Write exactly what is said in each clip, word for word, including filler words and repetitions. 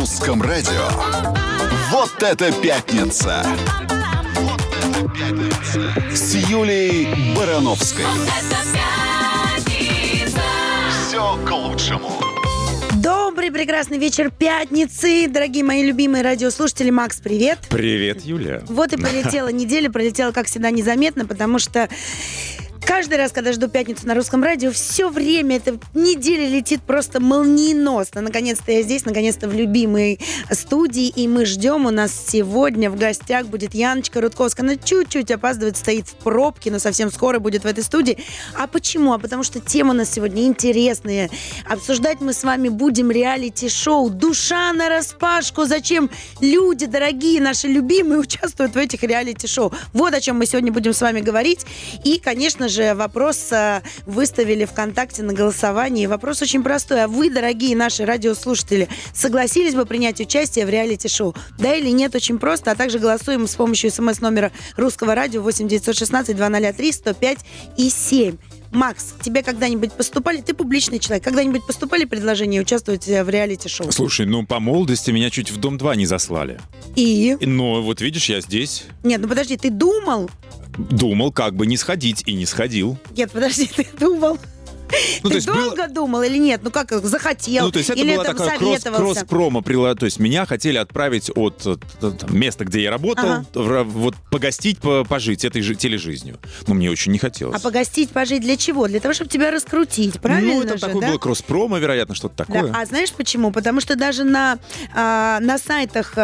русском радио. Вот это пятница! Вот это пятница! С Юлией Барановской. Вот это пятница! Все к лучшему. Добрый, прекрасный вечер пятницы, дорогие мои любимые радиослушатели. Макс, привет. Привет, Юля. Вот и пролетела неделя, пролетела, как всегда, незаметно, потому что каждый раз, когда жду пятницу на русском радио, все время эта неделя летит просто молниеносно. Наконец-то я здесь, наконец-то в любимой студии, и мы ждем. У нас сегодня в гостях будет Яночка Рудковская. Она чуть-чуть опаздывает, стоит в пробке, но совсем скоро будет в этой студии. А почему? А потому что темы у нас сегодня интересные. Обсуждать мы с вами будем реалити-шоу «Душа нараспашку». Зачем люди, дорогие, наши любимые, участвуют в этих реалити-шоу? Вот о чем мы сегодня будем с вами говорить. И, конечно же, же вопрос выставили ВКонтакте на голосование. Вопрос очень простой. А вы, дорогие наши радиослушатели, согласились бы принять участие в реалити-шоу? Да или нет? Очень просто. А также голосуем с помощью смс-номера Русского радио восемь девятьсот шестнадцать два ноль три сто пять и семь. Макс, тебе когда-нибудь поступали, ты публичный человек, когда-нибудь поступали предложения участвовать в реалити-шоу? Слушай, ну по молодости меня чуть в Дом два не заслали. И? Ну вот видишь, я здесь. Нет, ну подожди, ты думал? Думал, как бы не сходить, и не сходил. Нет, подожди, ты думал? Ну, ты долго было... думал или нет? Ну как, захотел? Ну, то есть это или была такая кросс-промо. То есть меня хотели отправить от, от места, где я работал, ага. в, вот погостить, по, пожить этой же тележизнью. Но мне очень не хотелось. А погостить, пожить для чего? Для того, чтобы тебя раскрутить, правильно? Ну, это же, такое да? было кросс-промо, вероятно, что-то такое. Да. А знаешь почему? Потому что даже на, а, на сайтах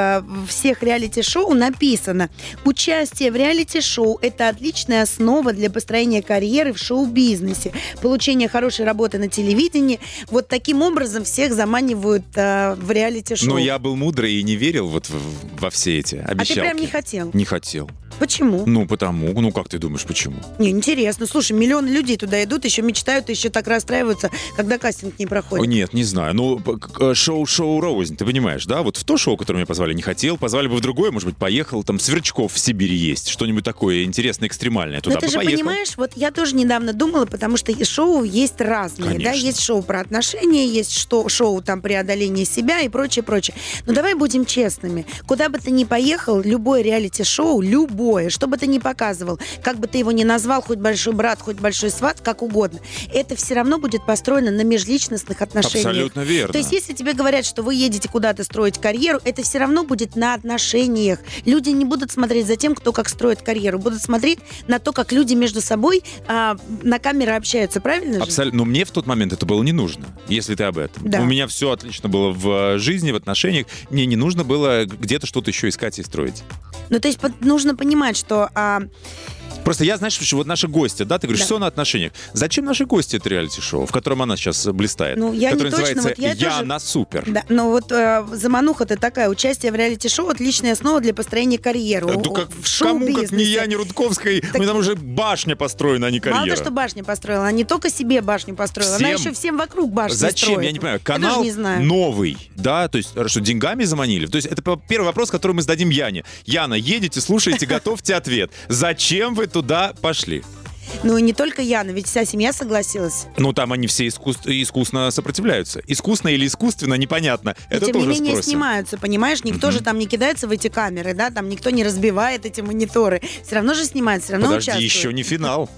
всех реалити-шоу написано: участие в реалити-шоу — это отличная основа для построения карьеры в шоу-бизнесе, получение хорошей работы на телевидении. Вот таким образом всех заманивают э, в реалити-шоу. Но я был мудрый и не верил вот в, во все эти обещалки. А ты прям не хотел? Не хотел. Почему? Ну, потому. Ну, как ты думаешь, почему? Не, интересно. Слушай, миллионы людей туда идут, еще мечтают, еще так расстраиваются, когда кастинг не проходит. О, нет, не знаю. Ну, шоу-шоу рознь, ты понимаешь, да? Вот в то шоу, которое меня позвали, не хотел. Позвали бы в другое, может быть, поехал. Там Сверчков в Сибири есть. Что-нибудь такое интересное, экстремальное. Туда бы поехал. Но ты же понимаешь, вот я тоже недавно думала, потому что шоу есть разные, конечно. Да? Есть шоу про отношения, есть шоу, шоу там преодоление себя и прочее, прочее. Но давай будем честными. Куда бы ты ни поехал, любое реалити-шоу, любое что бы ты ни показывал, как бы ты его ни назвал, хоть большой брат, хоть большой сват, как угодно, это все равно будет построено на межличностных отношениях. Абсолютно верно. То есть если тебе говорят, что вы едете куда-то строить карьеру, это все равно будет на отношениях. Люди не будут смотреть за тем, кто как строит карьеру, будут смотреть на то, как люди между собой а, на камеры общаются, правильно же? Абсолютно. Но мне в тот момент это было не нужно, если ты об этом. Да. У меня все отлично было в жизни, в отношениях, мне не нужно было где-то что-то еще искать и строить. Ну, то есть нужно понимать, что... А... Просто я, знаешь, вот наши гости, да, ты говоришь, да. все на отношениях. Зачем наши гости это реалити-шоу, в котором она сейчас блистает? Ну, я не точно, называется вот я Яна тоже... Супер. Да, но вот э, замануха-то такая, участие в реалити-шоу — отличная основа для построения карьеры. Да, да как, в кому, как не Яне Рудковской, так... у нее там уже башня построена, а не карьера. Мало того, что башня построила, она не только себе башню построила, всем... она еще всем вокруг башню строит. Зачем, я не понимаю, канал не новый, да, то есть, что, деньгами заманили? То есть это первый вопрос, который мы зададим Яне. Яна, едете, слушаете, готовьте ответ. Зачем вы туда пошли? Ну и не только Яна, ведь вся семья согласилась. Ну там они все искус... искусно сопротивляются. Искусно или искусственно, непонятно. И это тем тоже не менее спросим. Снимаются, понимаешь? Никто mm-hmm. же там не кидается в эти камеры, да? Там никто не разбивает эти мониторы. Все равно же снимают, все равно подожди, участвуют. Подожди, еще не финал.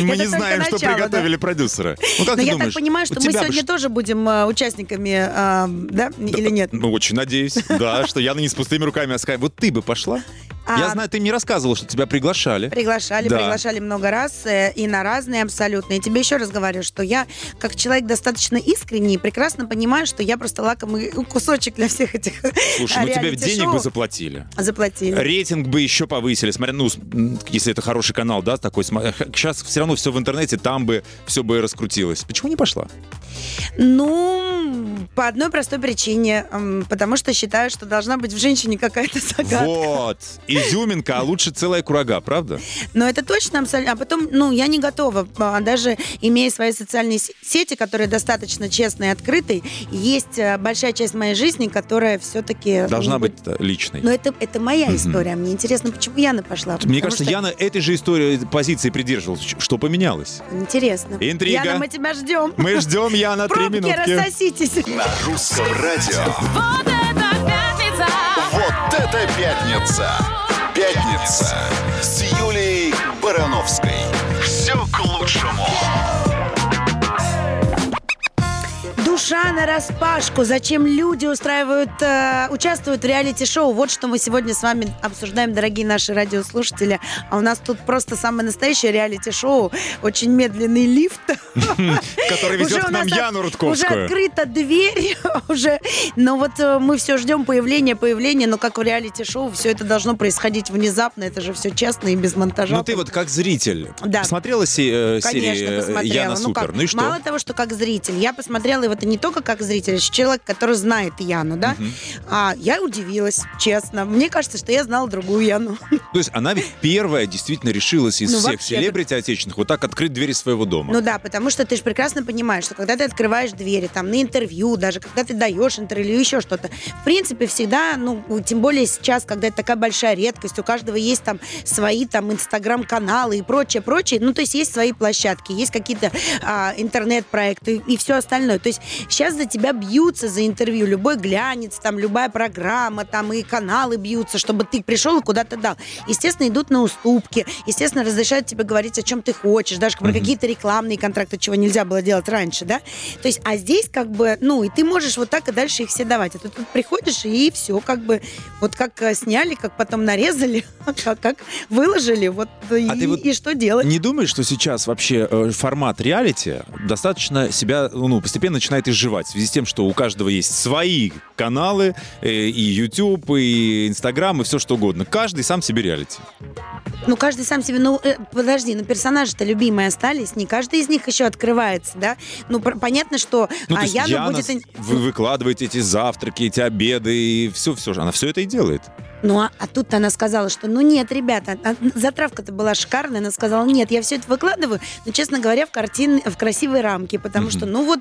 Мы не знаем, что приготовили продюсеры. Но я так понимаю, что мы сегодня тоже будем участниками, да? Или нет? Ну очень надеюсь, да, что Яна не с пустыми руками, а скажет, вот ты бы пошла. Я знаю, ты мне рассказывала, что тебя приглашали. Приглашали, приглашали много раз. И на разные абсолютно. И тебе еще раз говорю, что я, как человек достаточно искренний, прекрасно понимаю, что я просто лакомый кусочек для всех этих реалити-шоу. Слушай, ну тебе денег бы заплатили. Заплатили. Рейтинг бы еще повысили. Смотря, ну, если это хороший канал, да, такой. Сейчас все равно все в интернете, там бы все бы раскрутилось. Почему не пошла? Ну, по одной простой причине. Потому что считаю, что должна быть в женщине какая-то загадка. Вот. Изюминка, а лучше целая курага, правда? Ну, это точно абсолютно. А потом ну, я не готова. Даже имея свои социальные сети, которые достаточно честные и открытые, есть большая часть моей жизни, которая все-таки... Должна быть личной. Но это, это моя mm-hmm. история. Мне интересно, почему Яна пошла. Мне кажется, что... Яна этой же истории, позиции придерживалась. Что поменялось? Интересно. Интрига. Яна, мы тебя ждем. Мы ждем, Яна, три минутки. Пробки, рассоситесь. На русском радио. Вот это! Это пятница. Пятница с Юлией Барановской. Все к лучшему. Душа нараспашку. Зачем люди устраивают, э, участвуют в реалити-шоу? Вот что мы сегодня с вами обсуждаем, дорогие наши радиослушатели. А у нас тут просто самое настоящее реалити-шоу. Очень медленный лифт. Который везет к нам Яну Рудковскую. Уже открыта дверь. Но вот мы все ждем появления, появления. Но как в реалити-шоу, все это должно происходить внезапно. Это же все честно и без монтажа. Ну ты вот как зритель посмотрела серию Яна Супер? Ну и что? Мало того, что как зритель. Я посмотрела, и вот не только как зритель, а человек, который знает Яну, да? Uh-huh. А, я удивилась, честно. Мне кажется, что я знала другую Яну. То есть она ведь первая действительно решилась из ну, всех селебрити отечественных вот так открыть двери своего дома. Ну да, потому что ты же прекрасно понимаешь, что когда ты открываешь двери, там, на интервью даже, когда ты даешь интервью, еще что-то, в принципе, всегда, ну, тем более сейчас, когда это такая большая редкость, у каждого есть там свои там инстаграм-каналы и прочее, прочее. Ну, то есть есть свои площадки, есть какие-то а, интернет-проекты и все остальное. То есть сейчас за тебя бьются за интервью. Любой глянец, там, любая программа, там, и каналы бьются, чтобы ты пришел и куда-то дал. Естественно, идут на уступки. Естественно, разрешают тебе говорить, о чем ты хочешь. Даже про mm-hmm. какие-то рекламные контракты, чего нельзя было делать раньше, да? То есть, а здесь как бы, ну, и ты можешь вот так и дальше их все давать. А ты тут приходишь, и все как бы вот как сняли, как потом нарезали, как, как выложили, вот, а и, ты вот и что делать? Не думаешь, что сейчас вообще формат реалити достаточно себя, ну, постепенно начинает изживать в связи с тем, что у каждого есть свои каналы, и YouTube, и Instagram, и все что угодно. Каждый сам себе реалити. Ну, каждый сам себе... Ну, э, подожди, ну, персонажи-то любимые остались, не каждый из них еще открывается, да? Ну, про- понятно, что... Ну, а то есть Яна, Яна будет... вы выкладываете эти завтраки, эти обеды, и все-все. Она все это и делает. Ну, а, а тут она сказала, что, ну, нет, ребята, а, затравка-то была шикарная. Она сказала, нет, я все это выкладываю, но, честно говоря, в картин, в красивые рамки, потому mm-hmm. что, ну, вот,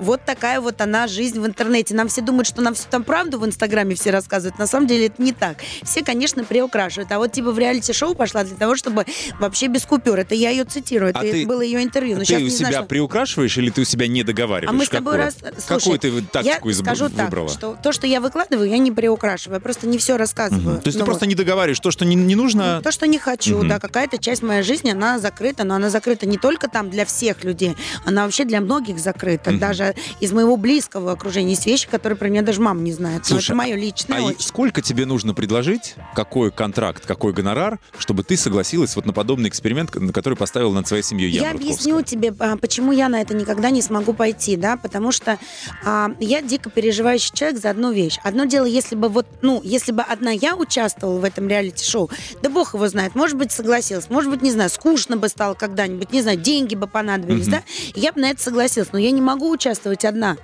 вот такая вот она жизнь в интернете. Нам все думают, что нам всю там правду в Инстаграме все рассказывают. На самом деле это не так. Все, конечно, приукрашивают. А вот типа в реалити-шоу пошла для того, чтобы вообще без купюр. Это я ее цитирую. Это а ты, было ее интервью. Но ты сейчас у не себя знаю, что... приукрашиваешь или ты у себя не договариваешь? А мы с тобой раз... Слушай, какую ты тактику я изб... скажу выбрала? Так, что то, что я выкладываю, я не приукрашиваю. Я просто не все рассказываю. Угу. То есть ну, ты просто вот. не договариваешь то, что не, не нужно? То, что не хочу, угу. да. Какая-то часть моей жизни, она закрыта, но она закрыта не только там для всех людей, она вообще для многих закрыта. Угу. Даже из моего близкого окружения есть вещи, которые про меня даже мама не знает. Слушай, это мое личное. А очень. Сколько тебе нужно предложить, какой контракт, какой гонорар, чтобы ты согласилась вот на подобный эксперимент, на который поставила над своей семьей Яна Я Рудковская? Объясню тебе, почему я на это никогда не смогу пойти, да, потому что а, я дико переживающий человек за одну вещь. Одно дело, если бы вот, ну, если бы одна я участвовала в этом реалити-шоу, да бог его знает, может быть, согласилась, может быть, не знаю, скучно бы стало когда-нибудь, не знаю, деньги бы понадобились, mm-hmm. да, я бы на это согласилась, но я не могу участвовать одна,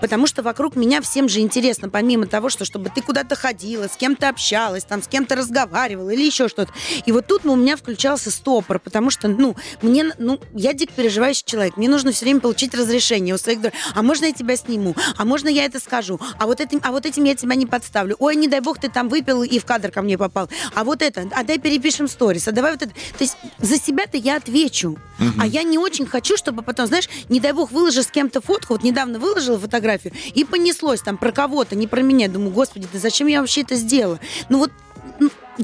потому что вокруг меня всем же интересно, помимо того, что, чтобы ты куда-то ходила, с кем-то общалась, там, с кем-то разговаривала или еще что-то, и вот тут у меня включался стопор, потому что, ну, мне, ну, я дико переживающий человек, мне нужно все время получить разрешение у своих друзей, а можно я тебя сниму, а можно я это скажу, а вот этим, а вот этим я тебя не подставлю, ой, не дай бог, ты там выпил и в кадр ко мне попал. А вот это, а дай перепишем сторис, а давай вот это. То есть за себя-то я отвечу. Uh-huh. А я не очень хочу, чтобы потом, знаешь, не дай бог, выложишь с кем-то фотку, вот недавно выложила фотографию, и понеслось там про кого-то, не про меня. Думаю, господи, да зачем я вообще это сделала? Ну вот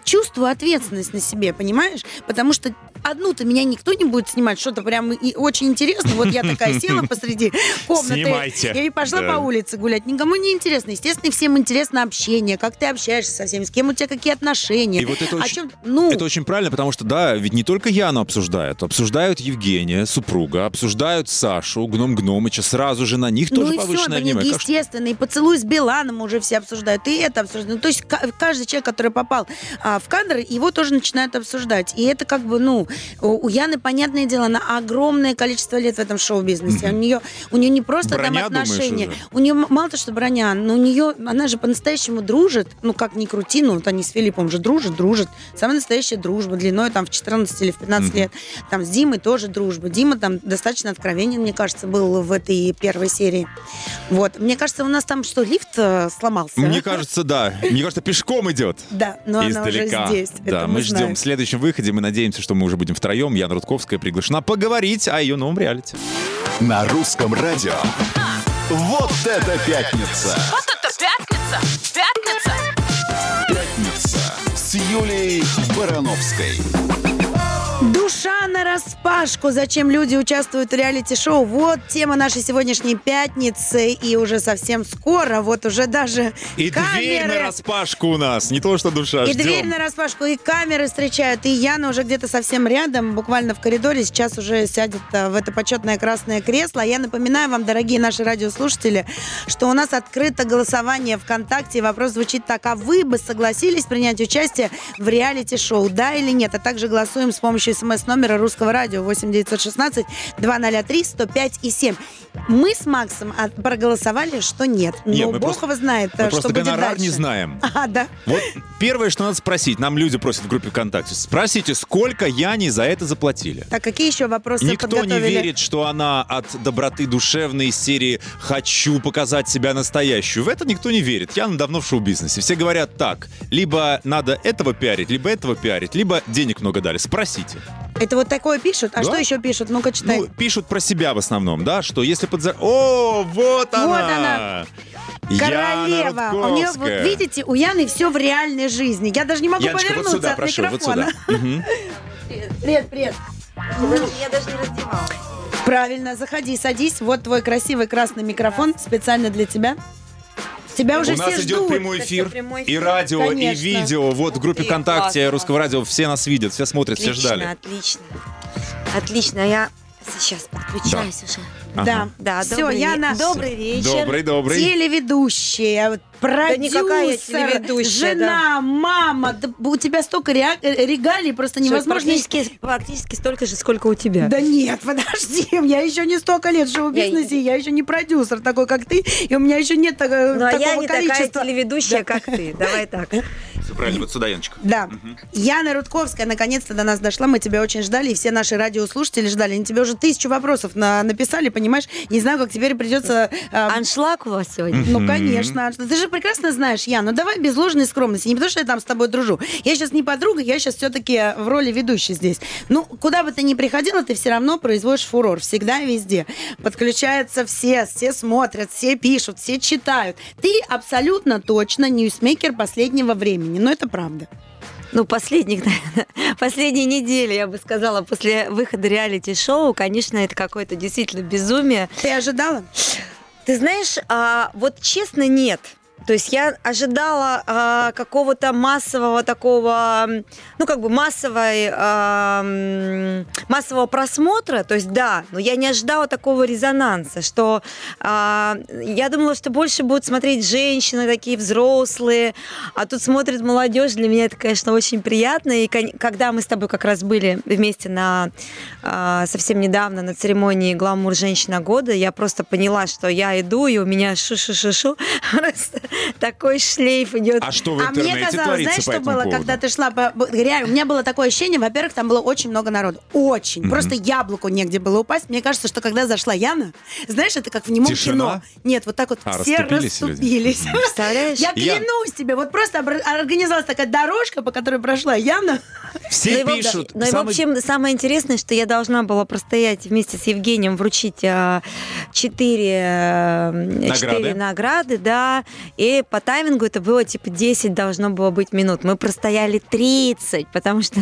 чувствую ответственность на себе, понимаешь? Потому что одну-то меня никто не будет снимать, что-то прям и очень интересно. Вот я такая села посреди комнаты. Снимайте. Я и пошла да. по улице гулять. Никому не интересно. Естественно, всем интересно общение, как ты общаешься со всеми, с кем у тебя какие отношения. И вот это, очень, чем, ну... это очень правильно, потому что, да, ведь не только Яну обсуждают. Обсуждают Евгения, супруга, обсуждают Сашу, Гном Гномыча. Сразу же на них ну тоже повышенное внимание. Ну и все, внимание. Естественно. И поцелуй с Биланом уже все обсуждают. И это обсуждают. Ну, то есть каждый человек, который попал а, в кадр, его тоже начинают обсуждать. И это как бы, ну... У Яны, понятное дело, она огромное количество лет в этом шоу-бизнесе. У нее, у нее не просто броня, там отношения. Думаешь, у нее мало то, что броня, но у нее, она же по-настоящему дружит. Ну, как ни крути, ну, вот они с Филиппом же дружат, дружат. Самая настоящая дружба, длиной там в четырнадцать или в пятнадцать лет. Там с Димой тоже дружба. Дима там достаточно откровенен, мне кажется, был в этой первой серии. Вот. Мне кажется, у нас там что, лифт сломался? Мне кажется, да. Мне кажется, пешком идет. Да, но она уже здесь. Да, мы ждем в следующем выходе, мы надеемся, что мы уже будем втроем. Яна Рудковская приглашена поговорить о ее новом реалити. На Русском радио. Вот это пятница! Вот это пятница! Пятница! Пятница! Юлией Барановской. Душа нараспашку. Зачем люди участвуют в реалити-шоу? Вот тема нашей сегодняшней пятницы. И уже совсем скоро, вот уже даже и камеры... дверь нараспашку у нас. Не то, что душа. И ждем. Дверь нараспашку, и камеры встречают. И Яна уже где-то совсем рядом, буквально в коридоре. Сейчас уже сядет в это почетное красное кресло. А я напоминаю вам, дорогие наши радиослушатели, что у нас открыто голосование ВКонтакте. И вопрос звучит так. А вы бы согласились принять участие в реалити-шоу? Да или нет? А также голосуем с помощью смс-номера Русского радио восемь девятьсот шестнадцать двести три сто пять и семь. Мы с Максом проголосовали, что нет. нет Но бог просто, его знает, что будет дальше. Мы просто гонорар не знаем. А, да? Вот первое, что надо спросить. Нам люди просят в группе ВКонтакте. Спросите, сколько Яне за это заплатили. Так, какие еще вопросы Никто подготовили? Не верит, что она от доброты душевной серии «Хочу показать себя настоящую». В это никто не верит. Яна давно в шоу-бизнесе. Все говорят так. Либо надо этого пиарить, либо этого пиарить, либо денег много дали. Спросите. Это вот такое пишут? А да? Что еще пишут? Ну-ка, читай. Ну, пишут про себя в основном, да, что если подзар... О, вот она! Вот она! Королева! У нее, вот видите, у Яны все в реальной жизни. Я даже не могу Яночка, повернуться вот сюда, от прошу, микрофона. Вот сюда. Привет, привет. Я даже не раздевалась. Правильно, заходи, садись. Вот твой красивый красный микрофон специально для тебя. Тебя уже у нас ждут. Идет прямой эфир, прямой эфир, и радио, конечно. И видео. Вот в группе ВКонтакте классно. Русского радио все нас видят, все смотрят, отлично, все ждали. Отлично, отлично. Я сейчас подключаюсь да. уже. Ага. Да, да. Все, добрый Яна, ве- добрый вечер. Добрый, добрый. Телеведущая, продюсер, да жена, да. мама. Да, у тебя столько ре- регалий, просто невозможно. Практически, практически столько же, сколько у тебя. Да нет, подожди, я еще не столько лет в шоу-бизнесе, я... я еще не продюсер такой, как ты, и у меня еще нет так- ну, такого количества. Ну, а я не количества. Такая телеведущая, да. как ты. Давай так. Все правильно, вот сюда, Яночка. Да. Угу. Яна Рудковская наконец-то до нас дошла, мы тебя очень ждали, и все наши радиослушатели ждали. Они тебе уже тысячу вопросов на- написали, понимаешь? Не знаю, как теперь придется... Э... Аншлаг у вас сегодня? Ну, конечно. Ты же прекрасно знаешь, Яна, ну давай без ложной скромности. Не потому, что я там с тобой дружу. Я сейчас не подруга, я сейчас все-таки в роли ведущей здесь. Ну, куда бы ты ни приходила, ты все равно производишь фурор. Всегда и везде. Подключаются все, все смотрят, все пишут, все читают. Ты абсолютно точно ньюсмейкер последнего времени. Но это правда. Ну, последних, наверное, последние недели, я бы сказала, после выхода реалити-шоу, конечно, это какое-то действительно безумие. Ты ожидала? Ты знаешь, а, вот честно, нет. То есть я ожидала а, какого-то массового такого, ну, как бы массовой, а, массового просмотра, то есть да, но я не ожидала такого резонанса, что а, я думала, что больше будут смотреть женщины такие взрослые, а тут смотрит молодежь, для меня это, конечно, очень приятно, и когда мы с тобой как раз были вместе на, а, совсем недавно на церемонии «Гламур женщина года», я просто поняла, что я иду, и у меня шу-шу-шу-шу просто... Такой шлейф идет. А что в интернете а мне казалось, знаешь, что было, поводу? Когда ты шла по... Реально, у меня было такое ощущение, во-первых, там было очень много народу. Очень. Mm-hmm. Просто яблоку негде было упасть. Мне кажется, что когда зашла Яна, знаешь, это как в немом кино. Нет, вот так вот а, все расступились. расступились. Mm-hmm. Представляешь? Я клянусь Я... тебе, вот просто организовалась такая дорожка, по которой прошла Яна. Все но пишут. Но самый... в общем, самое интересное, что я должна была простоять вместе с Евгением, вручить четыре награды, да. И по таймингу это было типа десять должно было быть минут. Мы простояли тридцать, потому что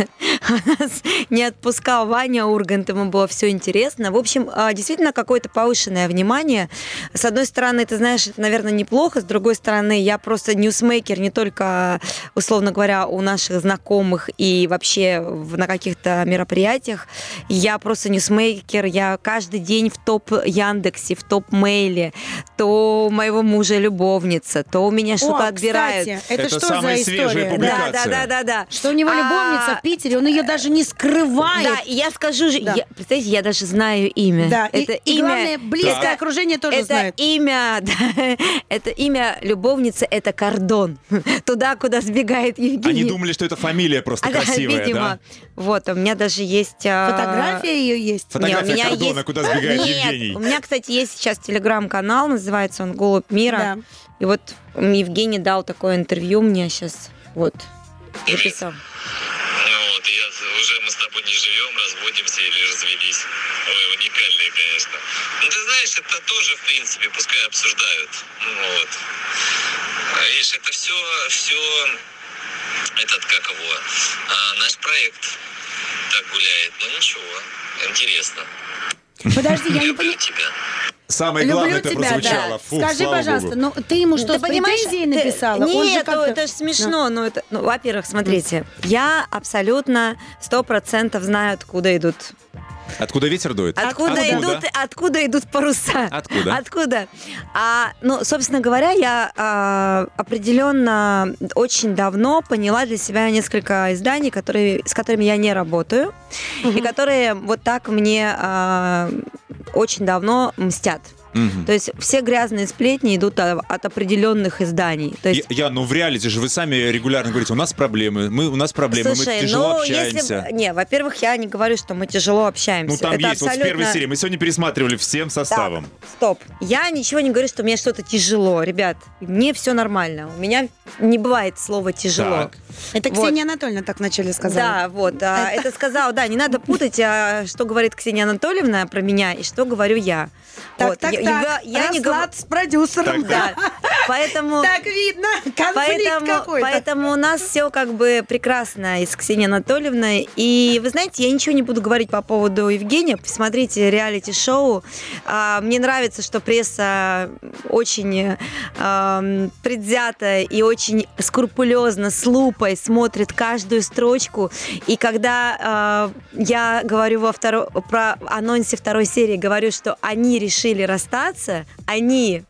нас не отпускал Ваня Ургант, ему было все интересно. В общем, действительно какое-то повышенное внимание. С одной стороны, ты знаешь, это, наверное, неплохо. С другой стороны, я просто ньюсмейкер не только, условно говоря, у наших знакомых и вообще на каких-то мероприятиях. Я просто ньюсмейкер. Я каждый день в топ Яндексе, в топ Мейле. То моего мужа любовница, то у меня что-то О, отбирают. Кстати, это, это что самая за история? Свежая публикация. Да, да, да, да, да. Что у него любовница а, в Питере, он ее даже не скрывает. Да, и я скажу, да. я, представляете, я даже знаю имя. Да, это и, имя, и главное, близкое да. окружение тоже это знает. Имя, да, это имя любовницы, это кордон. Туда, куда сбегает Евгений. Они думали, что это фамилия просто а, красивая, да, видимо. Да? Вот, у меня даже есть... Фотография ее есть? Фотография Нет, кордона, есть... куда сбегает Нет, Евгений. У меня, кстати, есть сейчас телеграм-канал, называется он «Голубь мира». Да. И вот Евгений дал такое интервью мне сейчас, вот, написал. Ну вот, я, уже мы с тобой не живем, разводимся или развелись. Ой, уникальные, конечно. Ну ты знаешь, это тоже, в принципе, пускай обсуждают. Вот. Видишь, это все, все этот, как его, а, наш проект так гуляет. Ну ничего, интересно. Подожди, я не понимаю. Самое главное, это прозвучало. Да. Фу, скажи, пожалуйста, ну ты ему что, претензии ты... написала? Нет, он же как-то... это же смешно. Но это... ну, во-первых, смотрите, я абсолютно сто процентов знаю, откуда идут... Откуда ветер дует? Откуда, откуда? идут, откуда идут паруса? Откуда? Откуда? А, ну, собственно говоря, я а, определенно очень давно поняла для себя несколько изданий, которые, с которыми я не работаю, uh-huh. и которые вот так мне а, очень давно мстят. Mm-hmm. То есть все грязные сплетни идут от определенных изданий. То есть... я, я, ну в реалити же вы сами регулярно говорите, у нас проблемы, мы, у нас проблемы, слушай, мы тяжело ну, общаемся. Если... Не, во-первых, я не говорю, что мы тяжело общаемся. Ну там это есть, абсолютно... вот с первой серии, мы сегодня пересматривали всем составом. Так, стоп, я ничего не говорю, что мне что-то тяжело, ребят, мне все нормально, у меня не бывает слова «тяжело». Так. Это вот. Ксения Анатольевна так вначале сказала. Да, вот, это, это сказала, да, не надо путать, а, что говорит Ксения Анатольевна про меня и что говорю я. Так, вот. так, я, так, я, я не говорю с продюсером. Так, да. Да. Поэтому, так видно, конфликт поэтому, какой-то. Поэтому у нас все как бы прекрасно и с Ксенией Анатольевной. И вы знаете, я ничего не буду говорить по поводу Евгения. Посмотрите реалити-шоу. А, мне нравится, что пресса очень а, предвзята и очень скрупулезно, с лупой смотрит каждую строчку. И когда а, я говорю во второ... про анонсе второй серии, говорю, что они решили расстаться, они...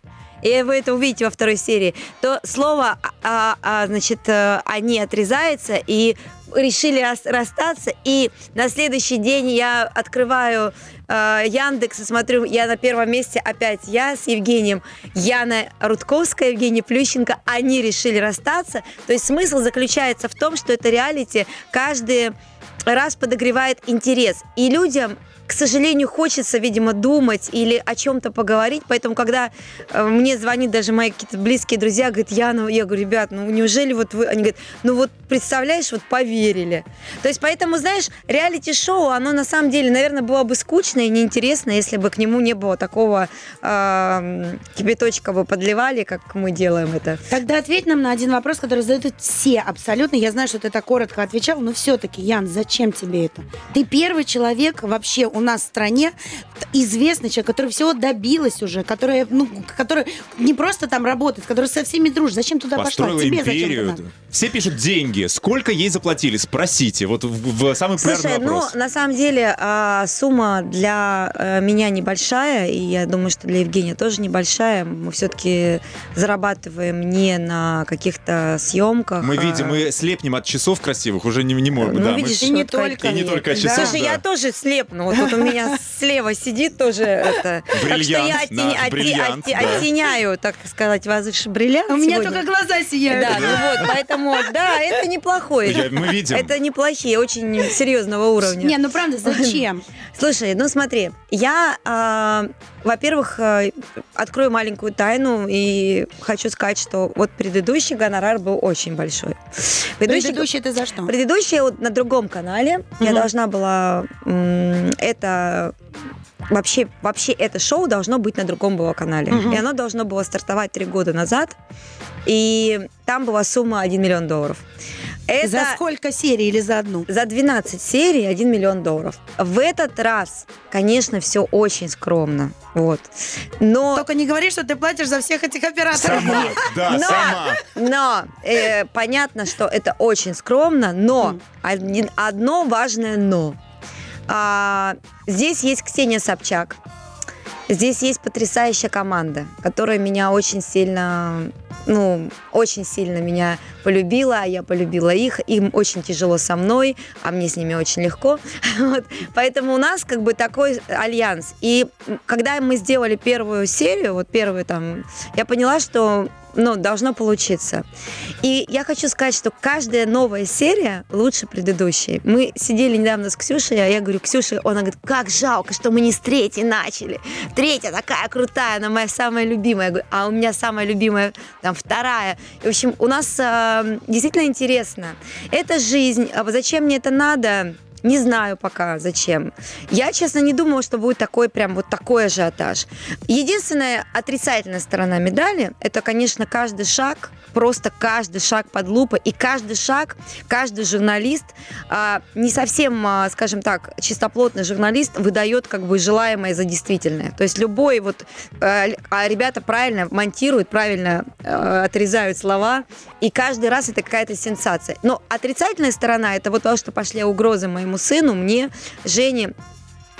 и вы это увидите во второй серии, то слово а, а, значит, «они» отрезается, и решили расстаться, и на следующий день я открываю э, Яндекс и смотрю, я на первом месте опять я с Евгением, Яна Рудковская, Евгений Плющенко, они решили расстаться. То есть смысл заключается в том, что это реалити каждый раз подогревает интерес, и людям, к сожалению, хочется, видимо, думать или о чем-то поговорить, поэтому, когда э, мне звонят даже мои какие-то близкие друзья, говорят, Яна, я говорю, ребят, ну неужели вот вы, они говорят, ну вот представляешь, вот поверили. То есть, поэтому, знаешь, реалити-шоу, оно на самом деле, наверное, было бы скучно и неинтересно, если бы к нему не было такого э, кипяточка бы подливали, как мы делаем это. Тогда ответь нам на один вопрос, который задают все абсолютно, я знаю, что ты так коротко отвечал, но все-таки, Ян, зачем тебе это? Ты первый человек вообще у нас в стране, известный человек, который всего добилась уже, который, ну, который не просто там работает, который со всеми дружит. Зачем туда построила пошла? Тебе империю. Зачем туда? Все пишут деньги. Сколько ей заплатили? Спросите. Вот в, в самый популярный вопрос. Слушай, ну, на самом деле сумма для меня небольшая, и я думаю, что для Евгения тоже небольшая. Мы все-таки зарабатываем не на каких-то съемках. Мы видим, мы слепнем от часов красивых, уже не, не можем. Ну, да, видишь, мы... и, не только... и не только от часов. Да. Слушай, да. Я тоже слепну. Тут у меня слева сидит тоже это. Бриллиант, так что я оттеня... бриллиант, отте... да. оттеняю, так сказать, воздушный бриллиант. У меня сегодня только глаза сияют. Да, ну вот, поэтому, да, это неплохое. Я, мы видим. Это неплохие, очень серьезного уровня. Не, ну правда, зачем? Слушай, ну смотри, я, э, во-первых, э, открою маленькую тайну и хочу сказать, что вот предыдущий гонорар был очень большой. Предыдущий, предыдущий это за что? Предыдущий вот на другом канале. Угу. Я должна была... М- это вообще, вообще это шоу должно быть на другом было канале. Угу. И оно должно было стартовать три года назад. И там была сумма один миллион долларов. Это за сколько серий или за одну? За двенадцать серий один миллион долларов. В этот раз, конечно, все очень скромно. Вот. Но... Только не говори, что ты платишь за всех этих операторов. Сама, да, но, сама. Но э, понятно, что это очень скромно, но mm. одно важное но. А, здесь есть Ксения Собчак. Здесь есть потрясающая команда, которая меня очень сильно, ну, очень сильно меня полюбила, а я полюбила их. Им очень тяжело со мной, а мне с ними очень легко. Вот. Поэтому у нас как бы такой альянс. И когда мы сделали первую серию, вот первую там, я поняла, что, ну, должно получиться. И я хочу сказать, что каждая новая серия лучше предыдущей. Мы сидели недавно с Ксюшей, а я говорю, Ксюша, она говорит, как жалко, что мы не с третьей начали. Третья такая крутая, она моя самая любимая. Я говорю, а у меня самая любимая, там, вторая. В общем, у нас э, действительно интересно. Это жизнь. А зачем мне это надо? Не знаю пока, зачем. Я, честно, не думала, что будет такой прям вот такой ажиотаж. Единственная отрицательная сторона медали – это, конечно, каждый шаг, просто каждый шаг под лупой, и каждый шаг, каждый журналист, не совсем, скажем так, чистоплотный журналист выдает как бы желаемое за действительное. То есть любой вот, а ребята правильно монтируют, правильно отрезают слова, и каждый раз это какая-то сенсация. Но отрицательная сторона – это вот то, что пошли угрозы моему сыну, мне, Жене.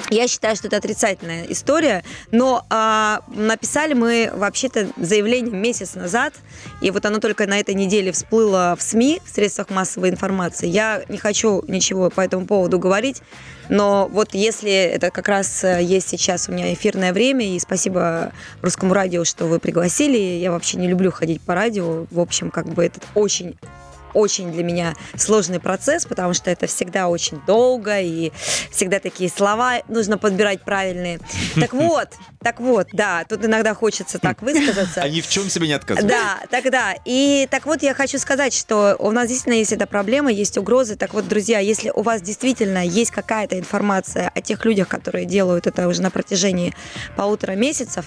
Я считаю, что это отрицательная история, но а, написали мы вообще-то заявление месяц назад, и вот оно только на этой неделе всплыло в СМИ, в средствах массовой информации. Я не хочу ничего по этому поводу говорить, но вот если это как раз есть сейчас у меня эфирное время, и спасибо Русскому радио, что вы пригласили, я вообще не люблю ходить по радио, в общем, как бы это очень... очень для меня сложный процесс, потому что это всегда очень долго, и всегда такие слова нужно подбирать правильные. Так вот, так вот, да, тут иногда хочется так высказаться. А ни в чем себе не отказывать. Да, тогда. И так вот я хочу сказать, что у нас действительно есть эта проблема, есть угрозы. Так вот, друзья, если у вас действительно есть какая-то информация о тех людях, которые делают это уже на протяжении полутора месяцев,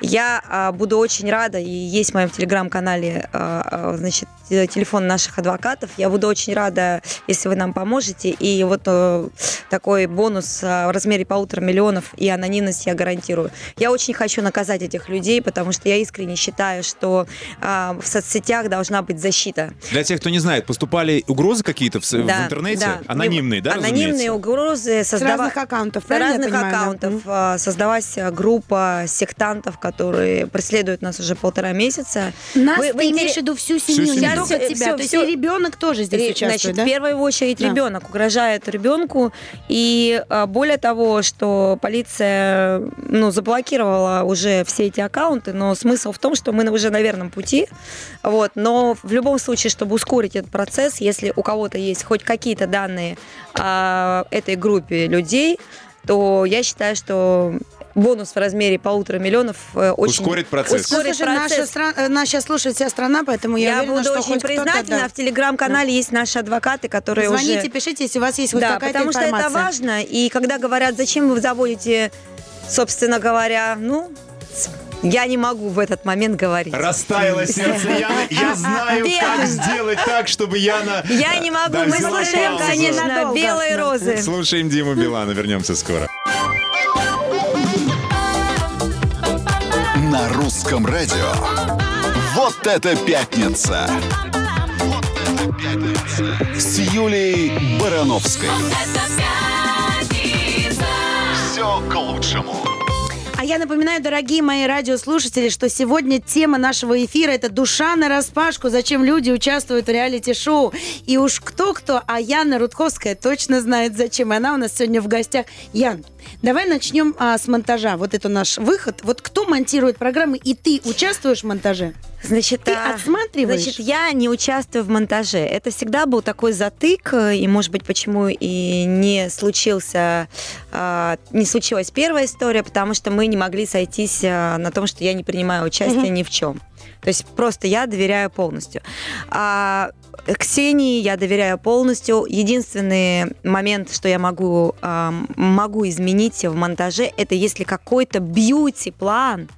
я а, буду очень рада, и есть в моем телеграм-канале а, а, значит, телефон наших адвокатов. Я буду очень рада, если вы нам поможете. И вот э, такой бонус э, в размере полутора миллионов и анонимность я гарантирую. Я очень хочу наказать этих людей, потому что я искренне считаю, что э, в соцсетях должна быть защита. Для тех, кто не знает, поступали угрозы какие-то в, да, в интернете? Да. Анонимные, да, анонимные разумеется? Угрозы. Создава... С разных аккаунтов, правильно я понимаю? С разных аккаунтов. Да? Создалась группа сектантов, которые преследуют нас уже полтора месяца. Нас вы, ты вы имеешь в виду всю семью? Всю семью. Все, тебя. Все, все. И ребенок тоже здесь и, участвует, значит, да? В первую очередь да. Ребенок угрожает ребенку. И более того, что полиция ну, заблокировала уже все эти аккаунты, но смысл в том, что мы уже на верном пути. Вот. Но в любом случае, чтобы ускорить этот процесс, если у кого-то есть хоть какие-то данные о этой группе людей, то я считаю, что... бонус в размере полутора миллионов очень ускорит процесс. Ускорит Слушай, процесс. Наша, страна, наша слушает вся страна, поэтому я, я уверена, буду что очень признательна. Да. В телеграм-канале да. есть наши адвокаты, которые Звоните, уже... Звоните, пишите, если у вас есть хоть да, какая-то информация. Да, потому что это важно. И когда говорят, зачем вы заводите, собственно говоря, ну... Я не могу в этот момент говорить. Растаяло сердце Яны. Я знаю, как сделать так, чтобы Яна... Я не могу. Мы слушаем, конечно, «Белые розы». Слушаем Диму Билана. Вернемся скоро. На Русском радио. Вот это пятница. Вот это пятница. С Юлией Барановской. Вот это пятница. Все к лучшему. А я напоминаю, дорогие мои радиослушатели, что сегодня тема нашего эфира – это душа нараспашку, зачем люди участвуют в реалити-шоу. И уж кто-кто, а Яна Рудковская точно знает, зачем. И она у нас сегодня в гостях. Ян, давай начнем а, с монтажа. Вот это наш выход. Вот кто монтирует программы, и ты участвуешь в монтаже? Значит, ты а, отсматриваешь? Значит, я не участвую в монтаже. Это всегда был такой затык, и, может быть, почему и не случился, а, не случилась первая история, потому что мы не могли сойтись а, на том, что я не принимаю участие mm-hmm. ни в чем. То есть просто я доверяю полностью. А, Ксении я доверяю полностью. Единственный момент, что я могу, а, могу изменить в монтаже, это если какой-то бьюти-план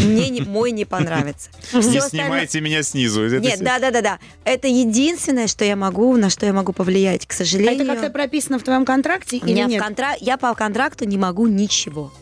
мне не, мой не понравится. Все не остальное... снимайте меня снизу. Это Нет, да-да-да. Это единственное, что я могу, на что я могу повлиять, к сожалению. А это как-то прописано в твоем контракте или нет? В контра... Я по контракту не могу ничего.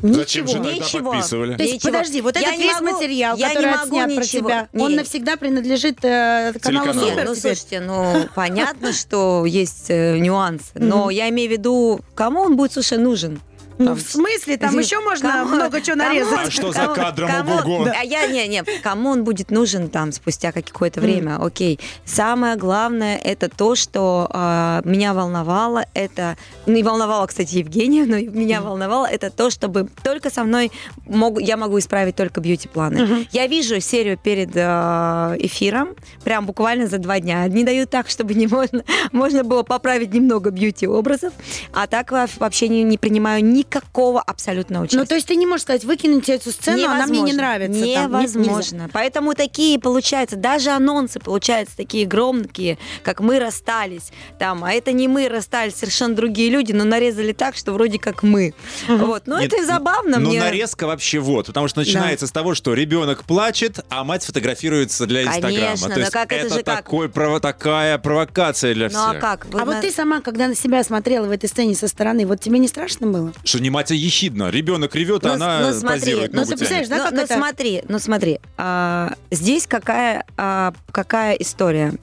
Ничего. Зачем же тогда ничего. подписывали? То есть, ничего. подожди, вот я этот весь могу, материал, который отснят про тебя, Нет. он навсегда принадлежит э, каналу «Супер». Ну, слушайте, ну, понятно, что есть э, нюансы, но я имею в виду, кому он будет, слушай, нужен? Там. Ну, в смысле? Там еще можно кому, много чего нарезать. А что за кадром ого-го? Да. А я, не, не, кому он будет нужен там спустя какое-то время, mm. окей. Самое главное, это то, что э, меня волновало, это, ну и волновало, кстати, Евгения, но меня mm. волновало, это то, чтобы только со мной, мог, я могу исправить только бьюти-планы. Mm-hmm. Я вижу серию перед э, эфиром, прям буквально за два дня. Одни дают так, чтобы не можно, можно было поправить немного бьюти-образов, а так вообще не, не принимаю никаких никакого абсолютно участия. Ну, то есть ты не можешь сказать, выкиньте эту сцену, невозможно. Она мне не нравится. Невозможно. Там, поэтому такие, получается, даже анонсы, получаются такие громкие, как «мы расстались», там, а это не мы расстались, совершенно другие люди, но нарезали так, что вроде как мы. Вот. Но нет, это забавно. Ну, мне... нарезка вообще вот, потому что начинается да. с того, что ребенок плачет, а мать фотографируется для Инстаграма. Конечно, то есть как это, это же такой, как... Пров... такая провокация для ну, всех. Ну, а как? Вы а на... вот ты сама, когда на себя смотрела в этой сцене со стороны, вот тебе не страшно было? Что не мать, а ехидна. Ребенок ревет, а она ну, смотри, позирует. Ну, ты представляешь, да, но, как но это? Смотри, ну, смотри. А, здесь какая, а, какая история?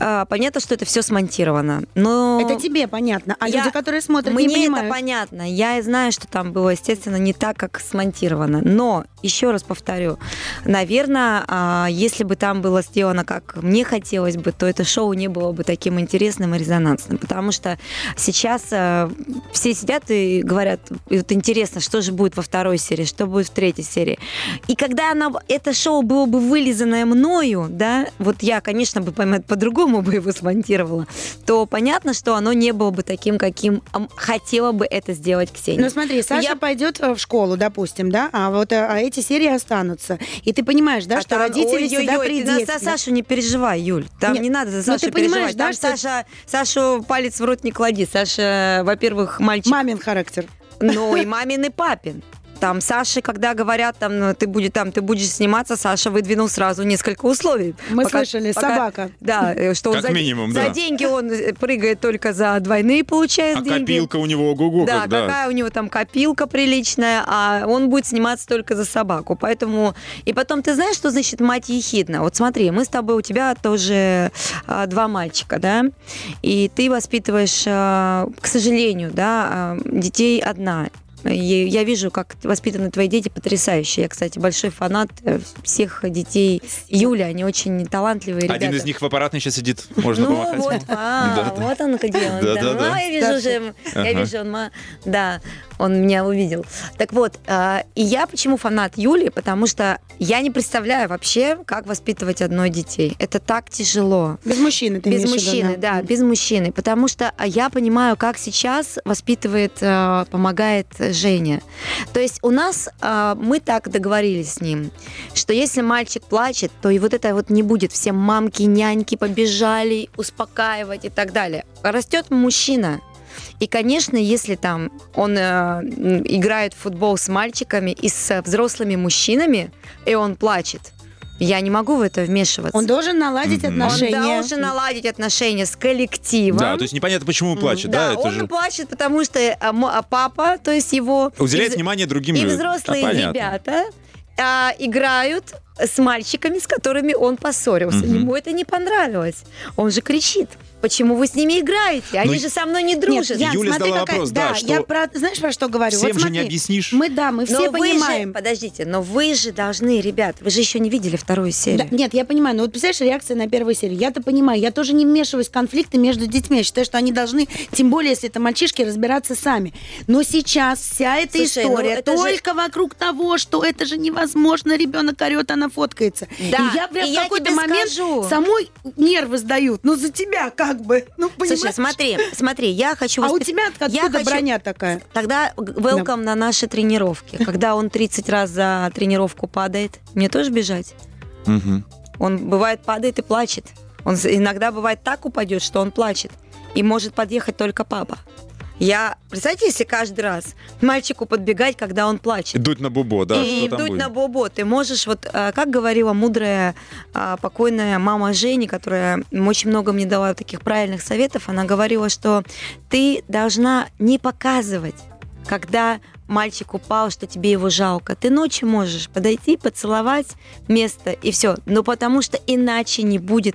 А, понятно, что это все смонтировано. Но это тебе понятно, а я, люди, которые смотрят, не понимают. Мне это понятно. Я знаю, что там было, естественно, не так, как смонтировано. Но, еще раз повторю, наверное, а, если бы там было сделано, как мне хотелось бы, то это шоу не было бы таким интересным и резонансным. Потому что сейчас а, все сидят и говорят, и вот интересно, что же будет во второй серии, что будет в третьей серии. И когда она, это шоу было бы вылизанное мною, да, вот я, конечно, бы по-другому бы его смонтировала, то понятно, что оно не было бы таким, каким хотела бы это сделать Ксения. Ну смотри, Саша я... пойдет в школу, допустим, да, а вот а эти серии останутся. И ты понимаешь, да, а что там... родители ой, всегда ой, при ой, детстве. Ты за Сашу не переживай, Юль, там нет. не надо за Сашу переживать. Да, там что... Саша, Сашу палец в рот не клади. Саша, во-первых, мальчик. Мамин характер. Ну и мамин, и папин. Там Саше, когда говорят, там, ты, будешь, там, ты будешь сниматься, Саша выдвинул сразу несколько условий. Мы пока, слышали, пока, собака. Да, что он за, минимум, за да. деньги он прыгает только за двойные, получает а деньги. А копилка у него ого-го. Да, как, да, какая у него там копилка приличная, а он будет сниматься только за собаку. Поэтому... И потом, ты знаешь, что значит мать ехидна? Вот смотри, мы с тобой, у тебя тоже а, два мальчика, да? И ты воспитываешь, а, к сожалению, да, а, детей одна. Я вижу, как воспитаны твои дети, потрясающе. Я, кстати, большой фанат всех детей Юли. Они очень талантливые ребята. Один из них в аппаратной сейчас сидит, можно помахать. Ну вот, а, вот он где он. Я вижу, он, да, он меня увидел. Так вот, и я почему фанат Юли? Потому что я не представляю вообще, как воспитывать одной детей. Это так тяжело. Без мужчины ты имеешь в виду? Без мужчины, да, без мужчины. Потому что я понимаю, как сейчас воспитывает, помогает Женя. То есть у нас, э, мы так договорились с ним, что если мальчик плачет, то и вот это вот не будет. Все мамки, няньки побежали успокаивать и так далее. Растет мужчина. И, конечно, если там он э, играет в футбол с мальчиками и с взрослыми мужчинами, и он плачет, я не могу в это вмешиваться. Он должен наладить mm-hmm. отношения. Он должен наладить отношения с коллективом. Да, то есть непонятно, почему он плачет. Mm-hmm. Да, да, он же... плачет, потому что папа, то есть его... Уделяет из... внимание другим людям. И взрослые а, ребята а, играют с мальчиками, с которыми он поссорился. Mm-hmm. Ему это не понравилось. Он же кричит. Почему вы с ними играете? Они ну, же со мной не дружат. Нет, Юля задала вопрос, да, да что... Я про, знаешь, про что говорю? Всем вот же не объяснишь. Мы, да, мы все но понимаем. Же, подождите, но вы же должны, ребят, вы же еще не видели вторую серию. Да, нет, я понимаю, но вот представляешь, реакция на первую серию. Я-то понимаю, я тоже не вмешиваюсь в конфликты между детьми. Я считаю, что они должны, тем более, если это мальчишки, разбираться сами. Но сейчас вся эта слушай, история ну, только же... вокруг того, что это же невозможно, ребенок орет, она фоткается. Да. И я прям и в какой-то момент скажу. Самой нервы сдают. Ну за тебя как? Бы. Ну, слушай, смотри, смотри, я хочу... Воспит... А у тебя откуда я хочу... броня такая? Тогда welcome да. на наши тренировки. Когда он тридцать раз за тренировку падает, мне тоже бежать? Угу. Он бывает падает и плачет. Он иногда бывает так упадет, что он плачет. И может подъехать только папа. Я, представьте, если каждый раз мальчику подбегать, когда он плачет. И дуть на бубо, да? И, и дуть будет? На бубо. Ты можешь, вот как говорила мудрая, покойная мама Жени, которая очень много мне дала таких правильных советов, она говорила, что ты должна не показывать, когда мальчик упал, что тебе его жалко. Ты ночью можешь подойти, поцеловать место и все. Но потому что иначе не будет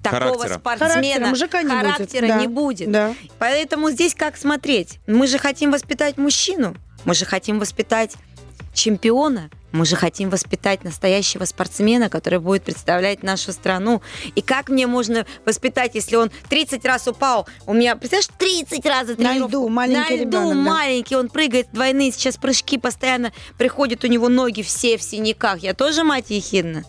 такого характера. Спортсмена, характера не характера будет. Не да. будет. Да. Поэтому здесь как смотреть? Мы же хотим воспитать мужчину, мы же хотим воспитать чемпиона, мы же хотим воспитать настоящего спортсмена, который будет представлять нашу страну. И как мне можно воспитать, если он тридцать раз упал? У меня, представляешь, тридцать раз за тренировку. На льду маленький На льду ребенок, маленький, да. он прыгает двойные, сейчас прыжки постоянно приходят, у него ноги все в синяках. Я тоже мать ехидна?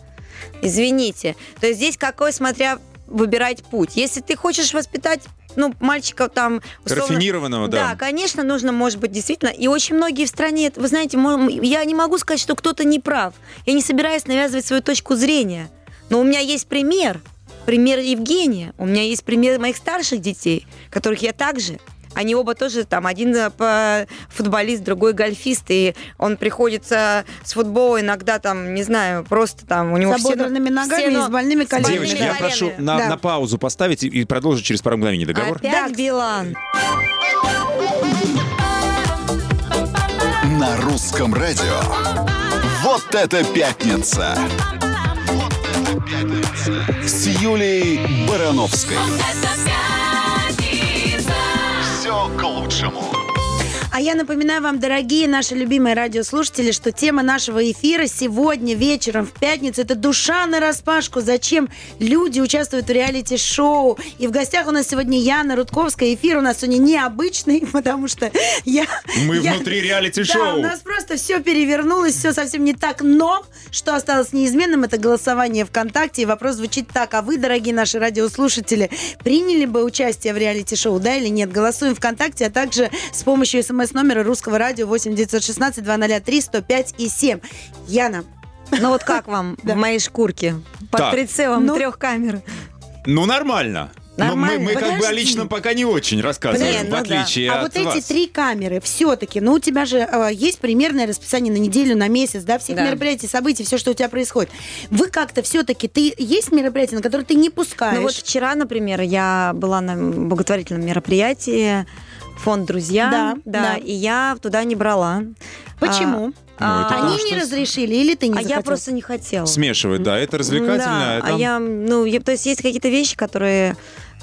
Извините. То есть здесь какой, смотря... выбирать путь. Если ты хочешь воспитать ну, мальчика там... Условно, рафинированного, да. Да, конечно, нужно, может быть, действительно. И очень многие в стране, вы знаете, я не могу сказать, что кто-то не прав. Я не собираюсь навязывать свою точку зрения. Но у меня есть пример, пример Евгения. У меня есть пример моих старших детей, которых я также... Они оба тоже там, один футболист, другой гольфист, и он приходит с футбола иногда там, не знаю, просто там у него все... С ободранными ногами но... и с больными коленями. Девочки, да. Я прошу на, да. на паузу поставить и продолжить через пару мгновений договор. Опять да. Билан. На русском радио. Вот это пятница. Вот это пятница. С Юлией Барановской. Вот это пятница. К лучшему. А я напоминаю вам, дорогие наши любимые радиослушатели, что тема нашего эфира сегодня вечером в пятницу — это душа нараспашку. Зачем люди участвуют в реалити-шоу? И в гостях у нас сегодня Яна Рудковская. Эфир у нас сегодня необычный, потому что я... Мы я, внутри реалити-шоу. Да, у нас просто все перевернулось, все совсем не так. Но что осталось неизменным — это голосование ВКонтакте. И вопрос звучит так. А вы, дорогие наши радиослушатели, приняли бы участие в реалити-шоу, да или нет? Голосуем ВКонтакте, а также с помощью смс номера Русского радио восемь девятьсот шестнадцать двести три сто пять и семь. Яна, ну вот как вам в моей шкурке под прицелом трех камер? Ну нормально. Но мы, мы как бы о личном пока не очень рассказываем, Блин, в ну отличие да. а от вас. А вот эти три камеры все-таки, ну у тебя же э, есть примерное расписание на неделю, на месяц, да, всех да. мероприятий, событий, все, что у тебя происходит. Вы как-то все-таки, ты есть мероприятия, на которые ты не пускаешь? Ну вот вчера, например, я была на благотворительном мероприятии, фонд «Друзья», да, да, да, и я туда не брала. Почему? А, ну, они не разрешили или ты не захотела? А я просто не хотела. Смешивать, да, это развлекательно. Да, это... А я, ну, я, то есть есть какие-то вещи, которые...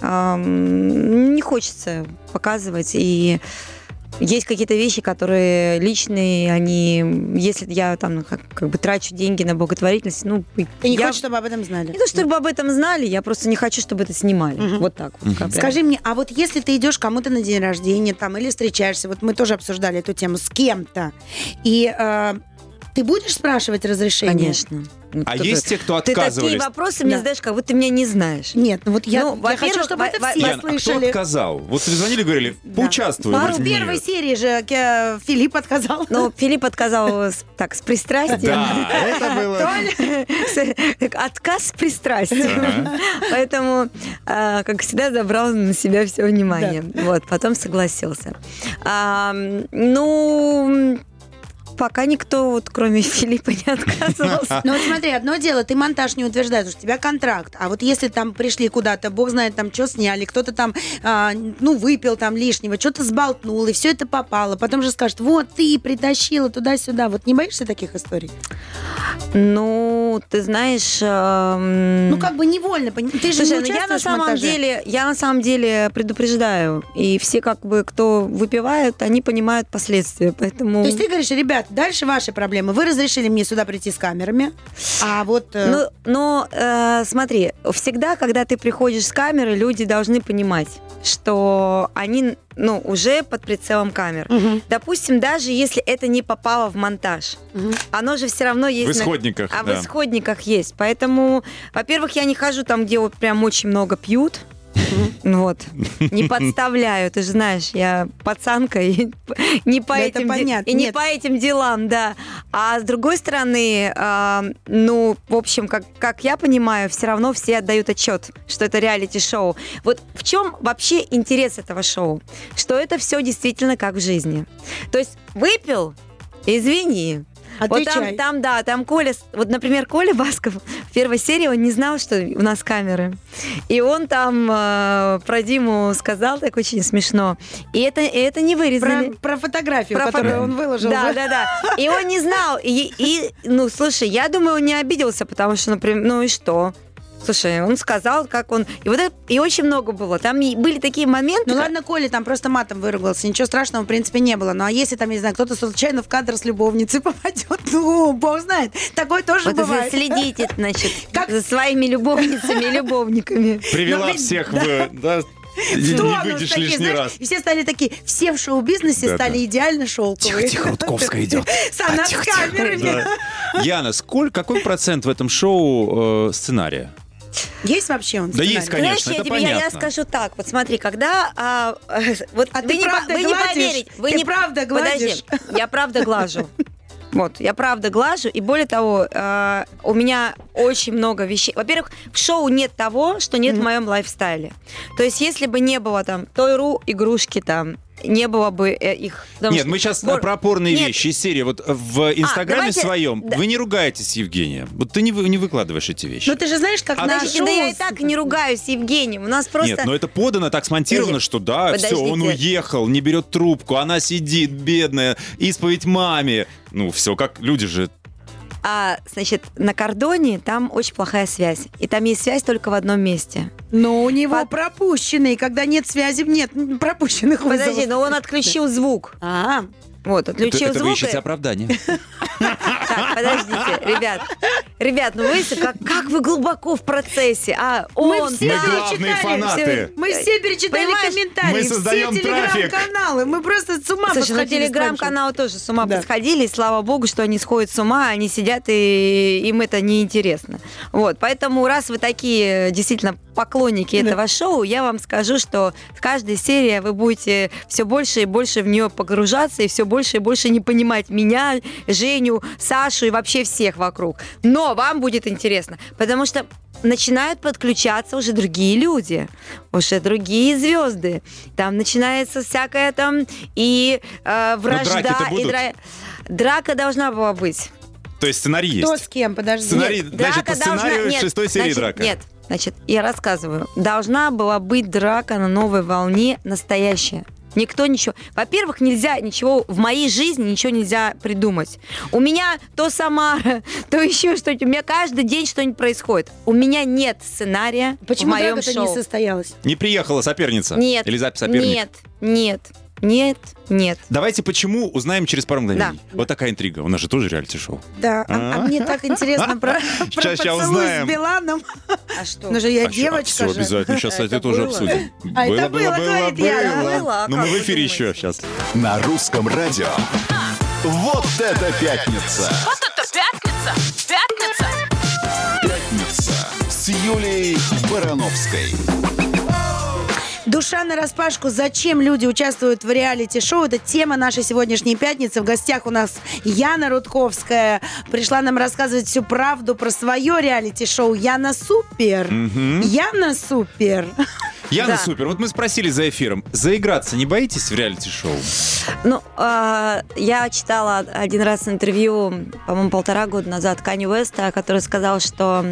не хочется показывать, и есть какие-то вещи, которые личные, они, если я там как, как бы трачу деньги на благотворительность, ну... Ты не я... хочешь, чтобы об этом знали? Не то, чтобы об этом знали, я просто не хочу, чтобы это снимали. Угу. Вот так вот. Угу. Скажи мне, а вот если ты идешь кому-то на день рождения там или встречаешься, вот мы тоже обсуждали эту тему, с кем-то, и... Э... Ты будешь спрашивать разрешение? Конечно. Ну, а есть ты... те, кто отказывались? Ты такие вопросы да. мне задаешь, как будто ты меня не знаешь. Нет, ну вот я, ну, я хочу, чтобы во- это все Ян, слышали. А кто отказал? Вот звонили, говорили, да. поучаствуй. Пару в первой серии же Филипп отказал. Ну, Филипп отказал так, с пристрастием. Да, это было. Отказ с пристрастием. Поэтому, как всегда, забрал на себя все внимание. Вот, потом согласился. Ну... Пока никто, вот, кроме Филиппа, не отказывался. Ну вот смотри, одно дело, ты монтаж не утверждаешь, у тебя контракт. А вот если там пришли куда-то, бог знает, там что сняли, кто-то там, а, ну, выпил там лишнего, что-то сболтнул, и все это попало. Потом же скажут, вот ты притащила туда-сюда. Вот не боишься таких историй? Ну, ты знаешь... Эм... Ну, как бы невольно. Ты же Слушай, не я на самом деле, я на самом деле предупреждаю. И все, как бы, кто выпивает, они понимают последствия. Поэтому... То есть ты говоришь, ребят, дальше ваши проблемы. Вы разрешили мне сюда прийти с камерами, а вот... Э... Ну, но, э, смотри, всегда, когда ты приходишь с камеры, люди должны понимать, что они, ну, уже под прицелом камер. Угу. Допустим, даже если это не попало в монтаж, угу. оно же все равно есть... В исходниках, на... А да. в исходниках есть. Поэтому, во-первых, я не хожу там, где вот прям очень много пьют. Вот. Не подставляю. Ты же знаешь, я пацанка, и не по, этим, и не по этим делам, да. А с другой стороны, э, ну, в общем, как, как я понимаю, все равно все отдают отчет, что это реалити-шоу. Вот в чем вообще интерес этого шоу? Что это все действительно как в жизни. То есть выпил, извини. Вот там, там, да, там Коля, вот, например, Коля Басков в первой серии, он не знал, что у нас камеры. И он там э, про Диму сказал, так очень смешно. И это, и это не вырезали. Про, про фотографию, про которую фото... он выложил. Да, да, да. И он не знал. И, и, ну, слушай, я думаю, он не обиделся, потому что, например, ну и что? Слушай, он сказал, как он... И вот это... и очень много было. Там были такие моменты... Ну как... ладно, Коля там просто матом выругался. Ничего страшного, в принципе, не было. Ну а если там, я не знаю, кто-то случайно в кадр с любовницей попадет, ну, бог знает. Такое тоже вот бывает. Вот следите, значит, как... за своими любовницами и любовниками. Привела ведь... всех да. в... Да? Не, не выйдешь такие, лишний знаешь, раз. И все стали такие, все в шоу-бизнесе да, стали да. идеально шелковые. Тихо-тихо, Рудковская идет. Сама с камерами. Яна, какой процент в этом шоу сценария? Есть вообще он сценарий? Да есть, конечно, знаешь, это я тебе, понятно. Я, я скажу так, вот смотри, когда... А, вот, а ты не, правда вы не поверите. Вы ты не, правда гладишь? Подожди, я правда глажу. Вот, я правда глажу, и более того, э, у меня очень много вещей. Во-первых, в шоу нет того, что нет mm-hmm. в моем лайфстайле. То есть, если бы не было там той ру игрушки там, не было бы э, их. Нет, что... мы сейчас Бор... про порные нет. вещи из серии. Вот в Инстаграме а, давайте... своем да. вы не ругаетесь, Евгения. Вот ты не, вы, не выкладываешь эти вещи. Ну ты же знаешь, как а на шоу... Да я и так не ругаюсь, Евгения. У нас просто... Нет, но это подано, так смонтировано, что да, подождите. Все, он уехал, не берет трубку, она сидит, бедная, исповедь маме. Ну все, как люди же... А, значит, на кордоне там очень плохая связь. И там есть связь только в одном месте. Но у него Под... пропущенные. Когда нет связи, нет пропущенных вызовов. Подожди, но он отключил звук. А-а-а. Вот, отключил это, звук. Это вы ищете оправдание. Так, подождите, ребят. Ребят, ну вы как, как вы глубоко в процессе. А, он, мы все да, главные фанаты. Все, мы все перечитали понимаешь, комментарии, все телеграм-каналы. Мы просто с ума Слушай, подходили. Ну, телеграм-каналы тоже с ума да. подходили. И слава богу, что они сходят с ума, они сидят, и им это неинтересно. Вот, поэтому раз вы такие действительно поклонники да. этого шоу, я вам скажу, что в каждой серии вы будете все больше и больше в нее погружаться, и все больше и больше не понимать меня, Женю, Сашу и вообще всех вокруг. Но вам будет интересно, потому что начинают подключаться уже другие люди, уже другие звезды. Там начинается всякое там и э, вражда. И дра... Драка должна была быть. То есть сценарий есть? Кто с кем? Подожди. Сценарий, нет, драка по сценарию должна... шестой серии значит, драка. Нет, значит, я рассказываю. Должна была быть драка на новой волне настоящая. Никто ничего... Во-первых, нельзя ничего... В моей жизни ничего нельзя придумать. У меня то Самара, то еще что-нибудь. У меня каждый день что-нибудь происходит. У меня нет сценария почему в моем шоу. Почему драка-то не состоялась? Не приехала соперница? Нет. Или запись соперника? Нет, нет, нет, нет. Давайте почему узнаем через пару мгновений. Да. Вот такая интрига. У нас же тоже реалити-шоу. Да. А мне так интересно про поцелуй с Биланом. А что? Ну же я девочка же. Все, обязательно. Сейчас, кстати, тоже обсудим. А это было, было, было. Но мы в эфире еще сейчас. На Русском радио. Вот это пятница. Вот это пятница. Пятница. Пятница с Юлией Барановской. Душа нараспашку. Зачем люди участвуют в реалити-шоу? Это тема нашей сегодняшней пятницы. В гостях у нас Яна Рудковская. Пришла нам рассказывать всю правду про свое реалити-шоу. Яна Супер. Угу. Яна Супер. Яна да. Супер. Вот мы спросили за эфиром. Заиграться не боитесь в реалити-шоу? Ну, э, я читала один раз интервью, по-моему, полтора года назад Канье Уэста, который сказал, что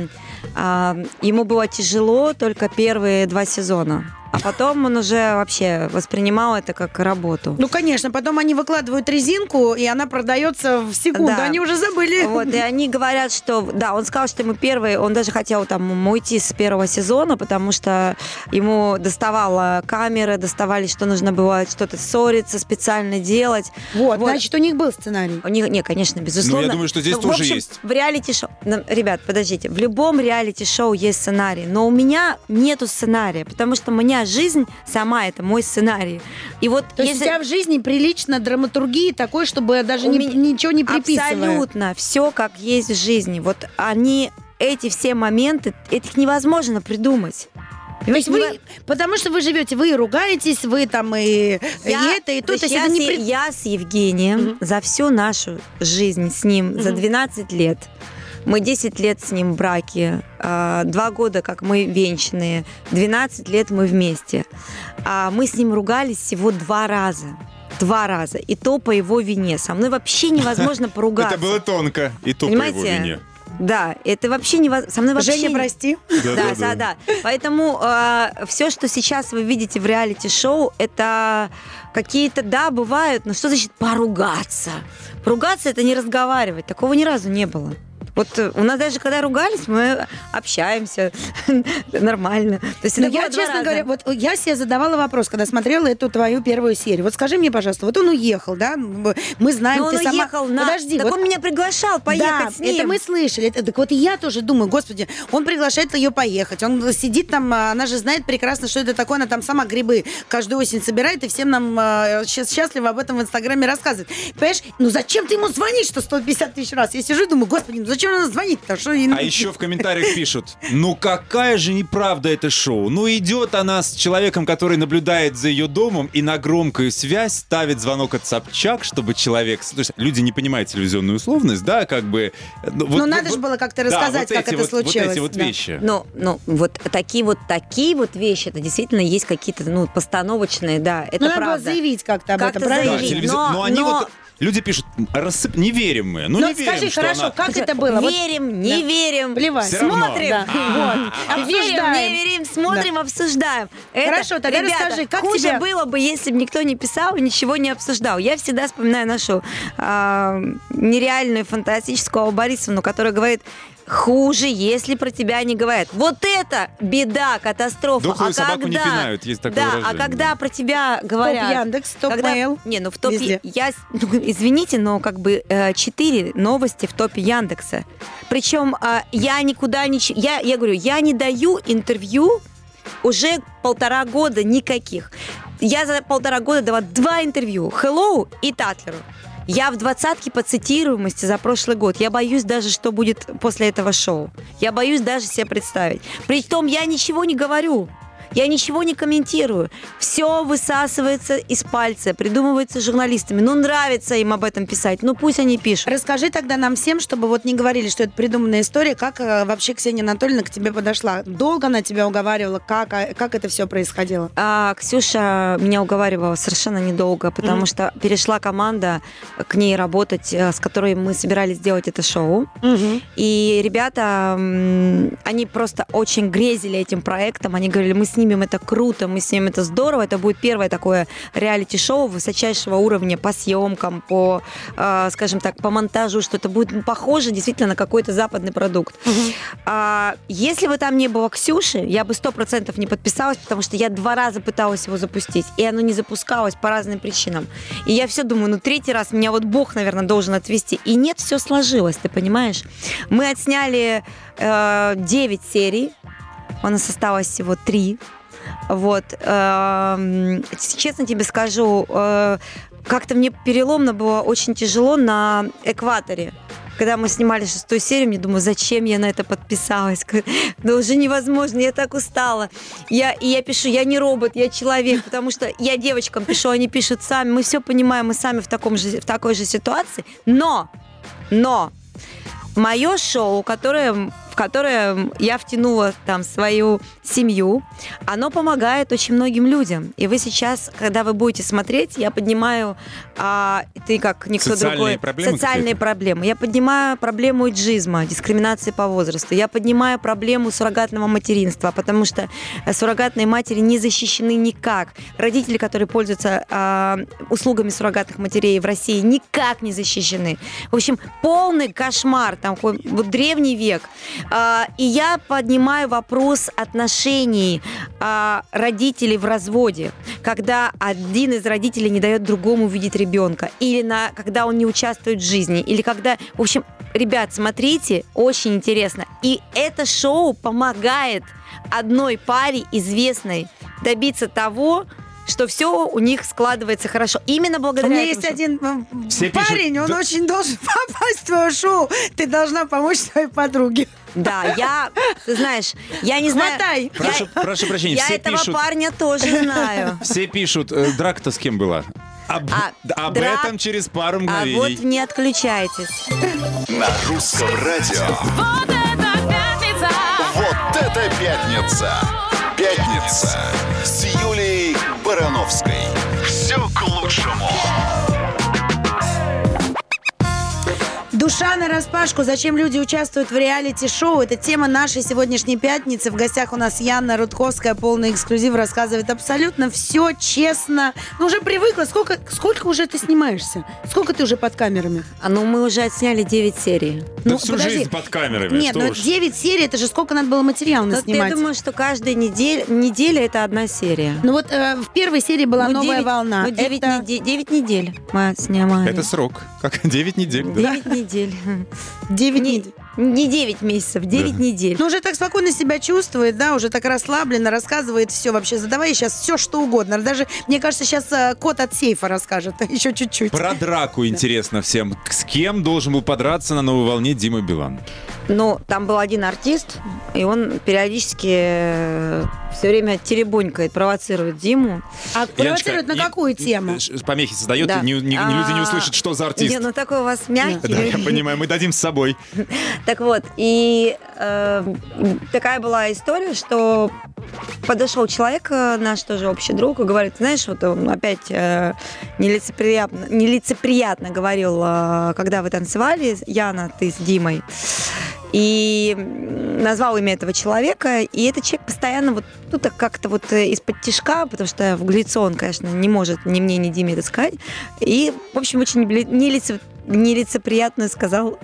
э, ему было тяжело только первые два сезона. А потом он уже вообще воспринимал это как работу. Ну, конечно, потом они выкладывают резинку, и она продается в секунду. Да. Они уже забыли. Вот, и они говорят, что... Да, он сказал, что ему первый... Он даже хотел там уйти с первого сезона, потому что ему доставала камера, доставали, что нужно было что-то ссориться, специально делать. Вот, вот. Значит, у них был сценарий. У них... Нет, конечно, безусловно. Ну, я думаю, что здесь но, тоже в общем, есть. В реалити-шоу... Ребят, подождите. В любом реалити-шоу есть сценарий, но у меня нету сценария, потому что у меня жизнь сама, это мой сценарий. И вот то есть если... у тебя в жизни прилично драматургии такой, чтобы даже не, меня... ничего не приписывая. Абсолютно. Все как есть в жизни. Вот они, эти все моменты, этих невозможно придумать. То есть вы, вы... Потому что вы живете, вы и ругаетесь, вы там и, я... и это, и то. Да то есть это не... и... Я с Евгением угу. за всю нашу жизнь с ним, угу. за двенадцать лет, мы десять лет с ним в браке, два года, как мы венчанные, двенадцать лет мы вместе. Мы с ним ругались всего два раза. Два раза. И то по его вине. Со мной вообще невозможно поругаться. Это было тонко. И то по его вине. Да, это вообще не... Со мной вообще... Женя, прости. Да-да-да. Поэтому э, все, что сейчас вы видите в реалити-шоу, это какие-то, да, бывают, но что значит поругаться? Поругаться — это не разговаривать. Такого ни разу не было. Вот у нас даже когда ругались, мы общаемся нормально. То есть, но я, честно раза. говоря, вот я себе задавала вопрос, когда смотрела эту твою первую серию. Вот скажи мне, пожалуйста, вот он уехал, да? Мы знаем, но ты он сама... уехал на... Подожди. Так вот... он меня приглашал поехать да, с ним. Это мы слышали. Это... Так вот я тоже думаю, господи, он приглашает ее поехать. Он сидит там, она же знает прекрасно, что это такое. Она там сама грибы каждую осень собирает и всем нам счастливо об этом в Инстаграме рассказывает. Понимаешь? Ну зачем ты ему звонишь, что сто пятьдесят тысяч раз? Я сижу и думаю, господи, ну зачем? зачем она звонит-то? Что... А еще в комментариях пишут: ну какая же неправда это шоу. Ну идет она с человеком, который наблюдает за ее домом, и на громкую связь ставит звонок от Собчак, чтобы человек... То есть люди не понимают телевизионную условность, да, как бы... Ну вот, надо вот, же было как-то рассказать, да, вот как это вот, случилось. Вот эти вот да. вещи. Ну, ну вот такие вот такие вот вещи, это действительно есть какие-то, ну, постановочные, да, это ну, правда. Ну надо было заявить как-то об как-то этом, правильно? Да, телевиз... но, но они но... вот... Люди пишут, рассып... не верим мы. Ну, ну не верим, скажи, что хорошо, она... как это было? Верим, не да. верим, плевать. Смотрим, да. вот. Обсуждаем. Верим, не верим, смотрим, да. обсуждаем. Это, хорошо, тогда ребята, расскажи, как хуже тебя... было бы, если бы никто не писал и ничего не обсуждал. Я всегда вспоминаю нашу а, нереальную фантастическую Борисовну, которая говорит: хуже, если про тебя не говорят. Вот это беда, катастрофа. Духлую а собаку когда... не пинают, есть такое да, выражение. А когда про тебя говорят... Топ-Яндекс, топ-Мэйл. Когда... Не, ну в топе... Я... Ну, извините, но как бы четыре новости в топе Яндекса. Причем я никуда не... Я, я говорю, я не даю интервью уже полтора года никаких. Я за полтора года дала два интервью. Hello и Татлеру. Я в двадцатке по цитируемости за прошлый год. Я боюсь даже, что будет после этого шоу. Я боюсь даже себе представить. Притом я ничего не говорю. Я ничего не комментирую. Все высасывается из пальца, придумывается журналистами. Ну, нравится им об этом писать. Ну, пусть они пишут. Расскажи тогда нам всем, чтобы вот не говорили, что это придуманная история, как вообще Ксения Анатольевна к тебе подошла. Долго она тебя уговаривала? Как, как это все происходило? А, Ксюша меня уговаривала совершенно недолго, потому mm-hmm. что перешла команда к ней работать, с которой мы собирались делать это шоу. Mm-hmm. И ребята, они просто очень грезили этим проектом. Они говорили, мы с снимем это круто, мы снимем это здорово, это будет первое такое реалити-шоу высочайшего уровня по съемкам, по, э, скажем так, по монтажу, что это будет похоже действительно на какой-то западный продукт. Mm-hmm. А, если бы там не было Ксюши, я бы сто процентов не подписалась, потому что я два раза пыталась его запустить, и оно не запускалось по разным причинам. И я все думаю, ну третий раз меня вот Бог, наверное, должен отвести. И нет, все сложилось, ты понимаешь? Мы отсняли э, девять серий, у нас осталось всего три. Вот. Честно тебе скажу, как-то мне переломно было очень тяжело на «Экваторе». Когда мы снимали шестую серию, мне думаю, зачем я на это подписалась? Да уже невозможно, я так устала. Я, и я пишу, я не робот, я человек, потому что я девочкам пишу, они пишут сами. Мы все понимаем, мы сами в, таком же, в такой же ситуации. Но, но мое шоу, которое... в которое я втянула там свою семью, оно помогает очень многим людям. И вы сейчас, когда вы будете смотреть, я поднимаю, а, ты как никто социальные другой, проблемы социальные какие-то? Проблемы. Я поднимаю проблему эйджизма, дискриминации по возрасту. Я поднимаю проблему суррогатного материнства, потому что суррогатные матери не защищены никак. Родители, которые пользуются а, услугами суррогатных матерей в России, никак не защищены. В общем, полный кошмар, там, вот древний век. И я поднимаю вопрос отношений родителей в разводе, когда один из родителей не дает другому увидеть ребенка, или на, когда он не участвует в жизни, или когда... В общем, ребят, смотрите, очень интересно. И это шоу помогает одной паре известной добиться того, что все у них складывается хорошо. Именно благодаря этому. У меня есть шоу. один все парень, пишут, он да. очень должен попасть в твое шоу. Ты должна помочь своей подруге. Да, я, ты знаешь, я не знаю... Хватай! Прошу, я, прошу прощения, я все этого пишут, парня тоже знаю. Все пишут, э, драка-то с кем была? Об, а, об драк... этом через пару мгновений. А вот не отключайтесь. На Русском радио. Вот это пятница! Вот это пятница! Пятница с Юлией Барановской. Все к лучшему. Душа нараспашку. Зачем люди участвуют в реалити-шоу? Это тема нашей сегодняшней пятницы. В гостях у нас Яна Рудковская. Полный эксклюзив. Рассказывает абсолютно все честно. Ну, уже привыкла. Сколько, сколько уже ты снимаешься? Сколько ты уже под камерами? А ну, мы уже отсняли девять серий. Да ну, всю подожди. жизнь под камерами. Нет, ну девять серий, это же сколько надо было материала наснимать. Я думаю, что каждая неделя, неделя это одна серия. Ну, вот э, в первой серии была ну, новая девять, волна. Ну, девять, это... недель, девять недель мы отснимали. Это срок. Как девять недель. девять да? недель. недель. Девять недель. Не девять месяцев, девять да. недель. Ну, уже так спокойно себя чувствует, да, уже так расслабленно, рассказывает все вообще. Задавай сейчас все, что угодно. Даже, мне кажется, сейчас кот от сейфа расскажет. Еще чуть-чуть. Про драку интересно всем. С кем должен был подраться на новой волне Дима Билан? Ну, там был один артист, и он периодически все время теребонькает, провоцирует Диму. А провоцирует на какую тему? Помехи создает, и люди не услышат, что за артист. Ну, такой у вас мягкий. Да, я понимаю, мы дадим с собой. Так вот, и э, такая была история, что подошел человек, наш тоже общий друг, и говорит, знаешь, вот он опять э, нелицеприятно, нелицеприятно говорил, э, когда вы танцевали, Яна, ты с Димой, и назвал имя этого человека, и этот человек постоянно вот ну, так как-то вот из-под тишка, потому что в лицо он, конечно, не может ни мне, ни Диме это сказать, и, в общем, очень нелицеприятно, нелицеприятно сказал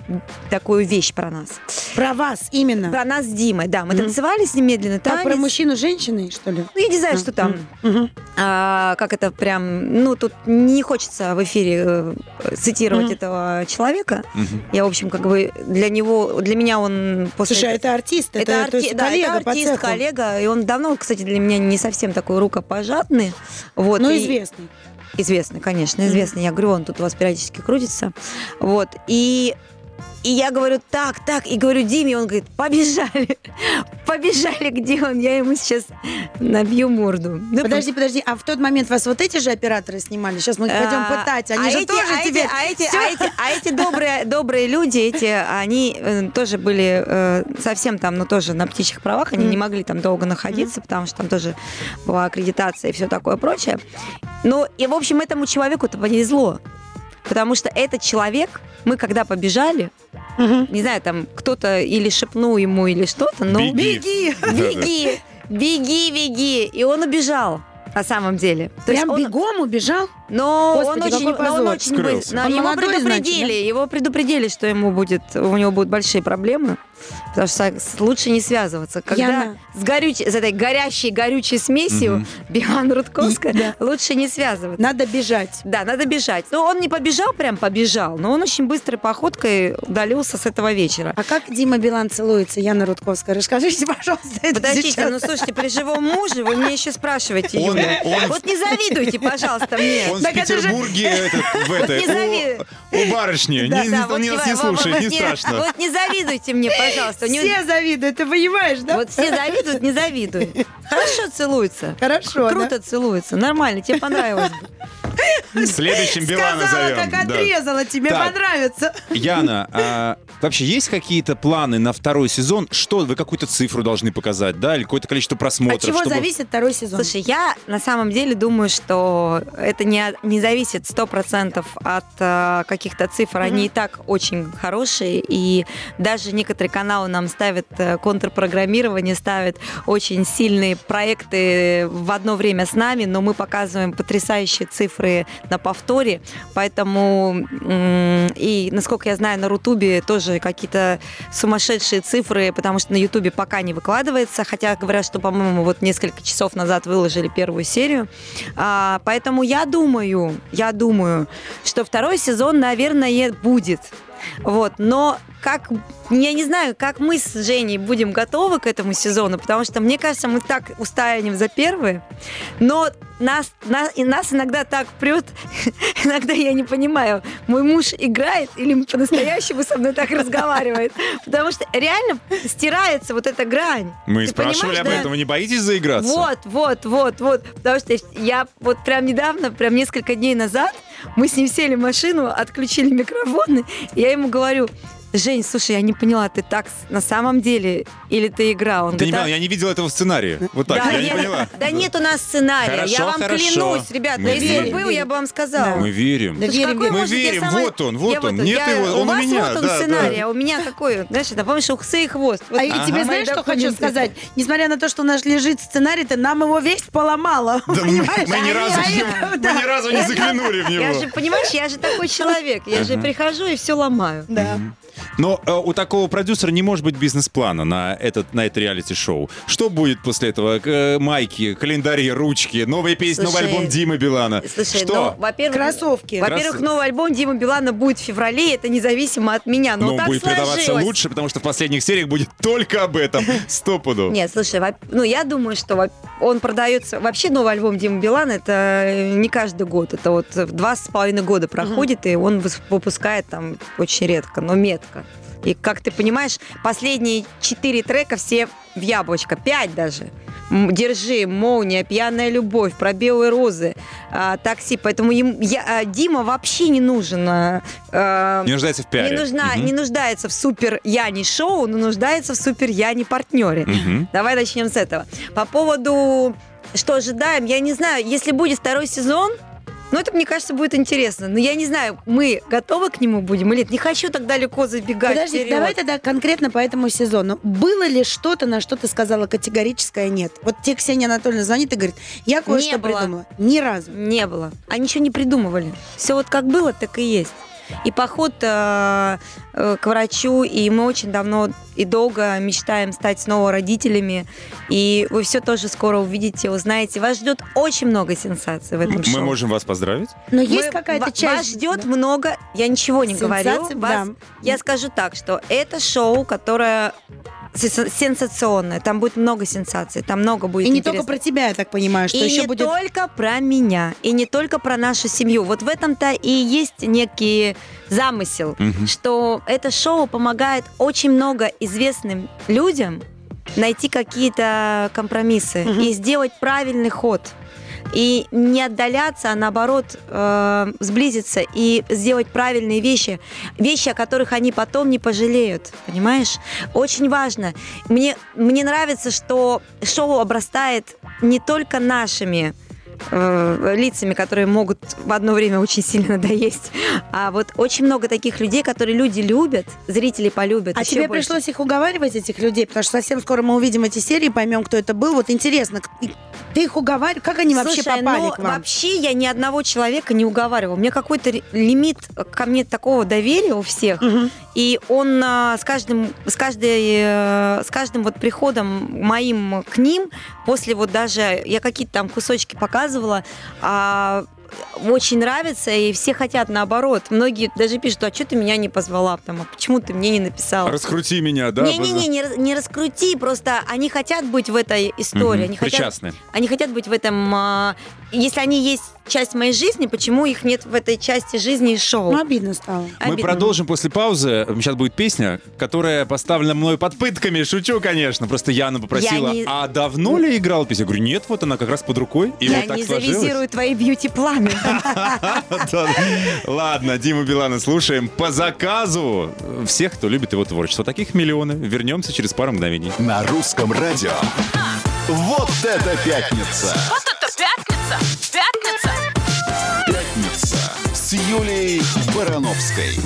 такую вещь про нас. Про вас именно? Про нас с Димой, да. Мы mm-hmm. танцевали с ним медленно. Танец. А про мужчину с женщиной, что ли? Ну, я не знаю, mm-hmm. что там. Mm-hmm. А, как это прям... Ну, тут не хочется в эфире цитировать mm-hmm. этого человека. Mm-hmm. Я, в общем, как бы для него... Для меня он... после Слушай, этого... это артист, это, это, арти... то есть, да, коллега, это артист, коллега. И он давно, кстати, для меня не совсем такой рукопожатный. Вот, ну, и... известный. Известный, конечно, известный. Я говорю, он тут у вас периодически крутится. Вот. И, и я говорю, так, так. И говорю Диме, он говорит, побежали. Побежали, где он? Я ему сейчас набью морду. Да, подожди, подожди. А в тот момент вас вот эти же операторы снимали? Сейчас мы пойдем а, пытать. Они а же эти, тоже а тебе... А эти, а эти, а эти добрые, добрые люди, эти, они э, тоже были э, совсем там, ну, тоже на птичьих правах. Они mm. не могли там долго находиться, mm. потому что там тоже была аккредитация и все такое прочее. Ну, и, в общем, этому человеку-то повезло. Потому что этот человек, мы когда побежали, угу. не знаю, там кто-то или шепнул ему, или что-то, но... Беги! Беги! Беги, беги, беги! И он убежал, на самом деле. То Прям есть он... бегом убежал? Но Господи, он очень, но он очень был, но он его молодой, предупредили, значит, да? Его предупредили, что ему будет, у него будут большие проблемы, потому что лучше не связываться. Когда Яна. с, горюч... с этой горящей, горючей смесью угу. Билан Рудковская, да. лучше не связываться. Надо бежать. Да, надо бежать. Но он не побежал, прям побежал, но он очень быстрой походкой удалился с этого вечера. А как Дима Билан целуется, Яна Рудковская? Расскажите, пожалуйста, это Подождите, сейчас. ну слушайте, при живом муже вы меня еще спрашиваете, Юля. Вот не завидуйте, пожалуйста, мне. Он так в Петербурге же... этот, в этой, вот у, у барышни. Да, не, да, не, вот не, вас не слушает, не страшно. Вот не завидуйте мне, пожалуйста. Все не... завидуют, ты понимаешь, да? Вот все завидуют, не завидуют. Хорошо целуются. Хорошо, Круто да? целуются, нормально, тебе понравилось бы. Следующим Билана зовем. Сказала, как отрезала, да. тебе так, понравится. Яна, а вообще есть какие-то планы на второй сезон? Что, вы какую-то цифру должны показать, да? Или какое-то количество просмотров? От чего чтобы... зависит второй сезон? Слушай, я на самом деле думаю, что это не не зависит сто процентов от э, каких-то цифр. Mm-hmm. Они и так очень хорошие. И даже некоторые каналы нам ставят э, контрпрограммирование, ставят очень сильные проекты в одно время с нами, но мы показываем потрясающие цифры на повторе. Поэтому, э, и, насколько я знаю, на Рутубе тоже какие-то сумасшедшие цифры, потому что на Ютубе пока не выкладывается, хотя говорят, что, по-моему, вот несколько часов назад выложили первую серию. А, поэтому я думаю, Думаю, я думаю, что второй сезон, наверное, будет. Вот, но как, я не знаю, как мы с Женей будем готовы к этому сезону, потому что, мне кажется, мы так устаем за первый, но нас, нас, и нас иногда так прет, иногда я не понимаю, мой муж играет или по-настоящему со мной так разговаривает, потому что реально стирается вот эта грань. Мы спрашивали об этом, вы не боитесь заиграться? Вот, вот, вот, вот, потому что я вот прям недавно, прям несколько дней назад, мы с ним сели в машину, отключили микрофоны, и я ему говорю... Жень, слушай, я не поняла, ты так на самом деле или ты играл? Он ты говорит, не понял, да? Я не видела этого в сценарии. Вот так, да, я нет, не поняла. Да нет у нас сценария. Хорошо, я вам хорошо. клянусь, ребят, мы если верим. он был, я бы вам сказала. Да. Мы верим. Да, верим, верим. Мы верим, самая... вот он, вот я он. Нет я... его, он у, у меня. У вас вот он да, сценарий, да. а у меня какой? Знаешь, это, помнишь, ухсы и хвост. Вот. А я ага. тебе знаешь, что хочу сказать? Несмотря на то, что у нас лежит сценарий, ты нам его весь поломала. Да, мы, мы ни разу, а не, мы ни разу не заглянули в него. Я же, понимаешь, я же такой человек. Я же прихожу и все ломаю. Да. Но э, у такого продюсера не может быть бизнес-плана на этот, на это реалити-шоу. Что будет после этого? Э, майки, календари, ручки, новая песня, слушай, новый альбом Димы Билана. Слушай, что? Ну, во-первых, кроссовки. Во-первых, новый альбом Димы Билана будет в феврале, это независимо от меня. Но, но так будет сложилось. Продаваться лучше, потому что в последних сериях будет только об этом. Стопуду. Нет, слушай, ну я думаю, что он продается... Вообще новый альбом Димы Билана, это не каждый год. Это вот два с половиной года проходит, и он выпускает там очень редко, но метко. И, как ты понимаешь, последние четыре трека все в яблочко, пять даже. «Держи», «Молния», «Пьяная любовь», «Про белые розы», «Такси». Поэтому им, я, Дима вообще не нужен. Э, не нуждается в пиаре. Не, нужна, угу. не нуждается в супер-яне-шоу, но нуждается в супер-яне-партнере. Угу. Давай начнем с этого. По поводу, что ожидаем, я не знаю, если будет второй сезон, ну, это, мне кажется, будет интересно. Но я не знаю, мы готовы к нему будем или нет. Не хочу так далеко забегать. Подожди, вперед. Давай тогда конкретно по этому сезону. Было ли что-то, на что ты сказала категорическое «нет»? Вот тебе Ксения Анатольевна звонит и говорит, я кое-что придумала. Ни разу. Не было. А ничего не придумывали. Все вот как было, так и есть. И поход э, э, к врачу, и мы очень давно и долго мечтаем стать снова родителями. И вы все тоже скоро увидите, узнаете. Вас ждет очень много сенсаций в этом мы шоу. Мы можем вас поздравить. Но мы, есть какая-то в, часть... Вас ждет да. много... Я ничего не сенсаций, говорю. Вас, да. Я скажу так, что это шоу, которое... сенсационное. Там будет много сенсаций, там много будет интересного. И не интересно. Только про тебя, я так понимаю, что и еще будет... И не только про меня, и не только про нашу семью. Вот в этом-то и есть некий замысел, угу. что это шоу помогает очень много известным людям найти какие-то компромиссы угу. и сделать правильный ход. И не отдаляться, а наоборот э, сблизиться и сделать правильные вещи. Вещи, о которых они потом не пожалеют. Понимаешь? Очень важно. Мне, мне нравится, что шоу обрастает не только нашими э, лицами, которые могут в одно время очень сильно надоесть, а вот очень много таких людей, которые люди любят, зрители полюбят. А тебе больше. Пришлось их уговаривать, этих людей? Потому что совсем скоро мы увидим эти серии, поймем, кто это был. Вот интересно... Ты их уговариваешь? Как они вообще Слушай, попали ну, к вам? Вообще я ни одного человека не уговаривала. У меня какой-то лимит ко мне такого доверия у всех. Угу. И он а, с каждым, с каждой, а, с каждым вот приходом моим к ним, после вот даже, я какие-то там кусочки показывала, а, очень нравится, и все хотят наоборот. Многие даже пишут, а что ты меня не позвала? Там, а почему ты мне не написала? Раскрути меня, да? Не-не-не, не, не раскрути, просто они хотят быть в этой истории. Угу, они причастны. Хотят, они хотят быть в этом... А, если они есть часть моей жизни, почему их нет в этой части жизни и шоу? Ну, обидно стало. Обидно. Мы продолжим после паузы. Сейчас будет песня, которая поставлена мной под пытками. Шучу, конечно. Просто Яна попросила, я не... а давно ли играла песня? Я говорю, нет, вот она как раз под рукой. И я вот так не сложилось. Завизирую твои бьюти-планы. Ладно, Диму Билана слушаем по заказу всех, кто любит его творчество. Таких миллионы. Вернемся через пару мгновений. На Русском радио. Вот это пятница! Вот это пятница! Пятница! Пятница с Юлией Барановской.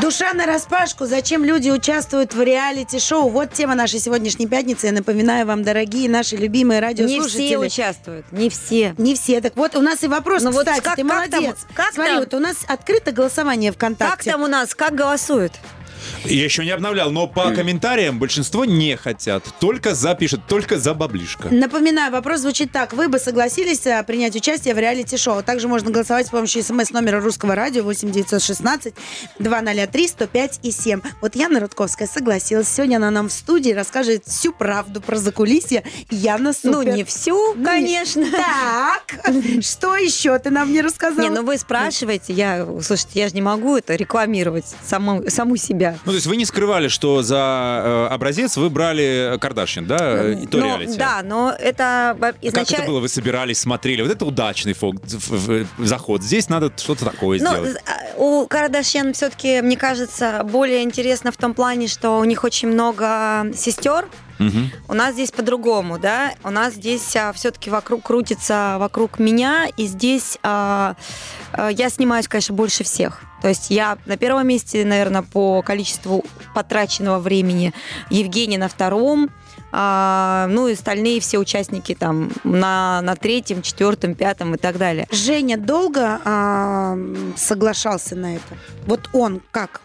Душа нараспашку. Зачем люди участвуют в реалити-шоу? Вот тема нашей сегодняшней пятницы. Я напоминаю вам, дорогие наши любимые радиослушатели. Не все участвуют. Не все. Не все. Так вот, у нас и вопрос, ну, кстати. Вот как, ты как молодец. Там, как Смотри, там? Вот у нас открыто голосование ВКонтакте. Как там у нас? Как голосуют? Я еще не обновлял, но по комментариям большинство не хотят. Только запишут, только за баблишко. Напоминаю, вопрос звучит так. Вы бы согласились принять участие в реалити-шоу? Также можно голосовать с помощью смс номера Русского радио восемь девятьсот шестнадцать двести три сто пять и семь. Вот Яна Рудковская согласилась. Сегодня она нам в студии расскажет всю правду про закулисье. Яна Супер. Ну, не всю, ну, конечно. Не... Так, что еще ты нам не рассказала? Не, ну вы спрашиваете. Я, слушайте, я же не могу это рекламировать саму, саму себя. Ну, то есть вы не скрывали, что за э, образец вы брали Кардашьян, да? Mm-hmm. То но, реалити. Да, но это... Изнач... Как это было? Вы собирались, смотрели. Вот это удачный фок... заход. Здесь надо что-то такое но сделать. У Кардашьян все-таки, мне кажется, более интересно в том плане, что у них очень много сестер. Mm-hmm. У нас здесь по-другому, да? У нас здесь а, все-таки вокруг крутится вокруг меня, и здесь а, а, я снимаюсь, конечно, больше всех. То есть я на первом месте, наверное, по количеству потраченного времени, Евгений на втором, а, ну и остальные все участники там на, на третьем, четвертом, пятом и так далее. Женя долго а, соглашался на это? Вот он как?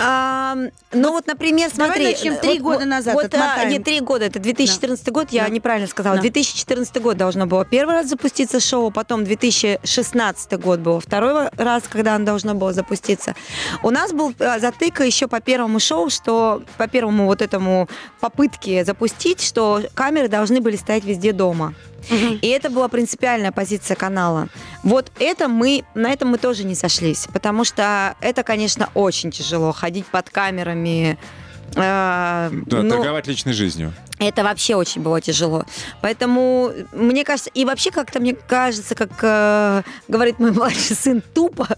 А, ну вот, например, смотри. Давай начнем три года назад, вот, отмотаем. Не три года, это две тысячи четырнадцатый да. год, я да. неправильно сказала. Да. две тысячи четырнадцатый год должно было первый раз запуститься шоу, потом две тысячи шестнадцатый год был второй раз, когда оно должно было запуститься. У нас был затык еще по первому шоу, что по первому вот этому попытке запустить, что камеры должны были стоять везде дома. Угу. И это была принципиальная позиция канала. Вот это мы, на этом мы тоже не сошлись, потому что это, конечно, очень тяжело, ходить под камерами. Э, да, ну, торговать личной жизнью. Это вообще очень было тяжело. Поэтому, мне кажется, и вообще как-то, мне кажется, как э, говорит мой младший сын, тупо,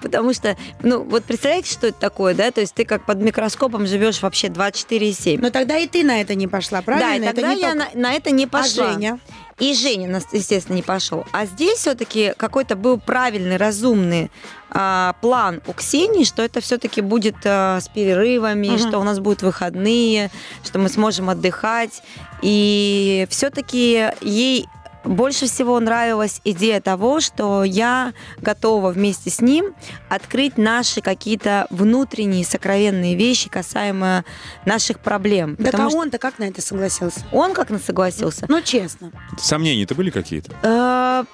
потому что, ну, вот представляете, что это такое, да? То есть ты как под микроскопом живешь вообще двадцать четыре семь. Но тогда и ты на это не пошла, правильно? Да, и тогда это не я только... на, на это не пошла. А Женя? И Женя, естественно, не пошел. А здесь все-таки какой-то был правильный, разумный э, план у Ксении, что это все-таки будет э, с перерывами, угу. что у нас будут выходные, что мы сможем отдыхать. И все-таки ей больше всего нравилась идея того, что я готова вместе с ним открыть наши какие-то внутренние сокровенные вещи, касаемо наших проблем. Да, а он-то как на это согласился? Он как на согласился? Ну, честно. Сомнения-то были какие-то?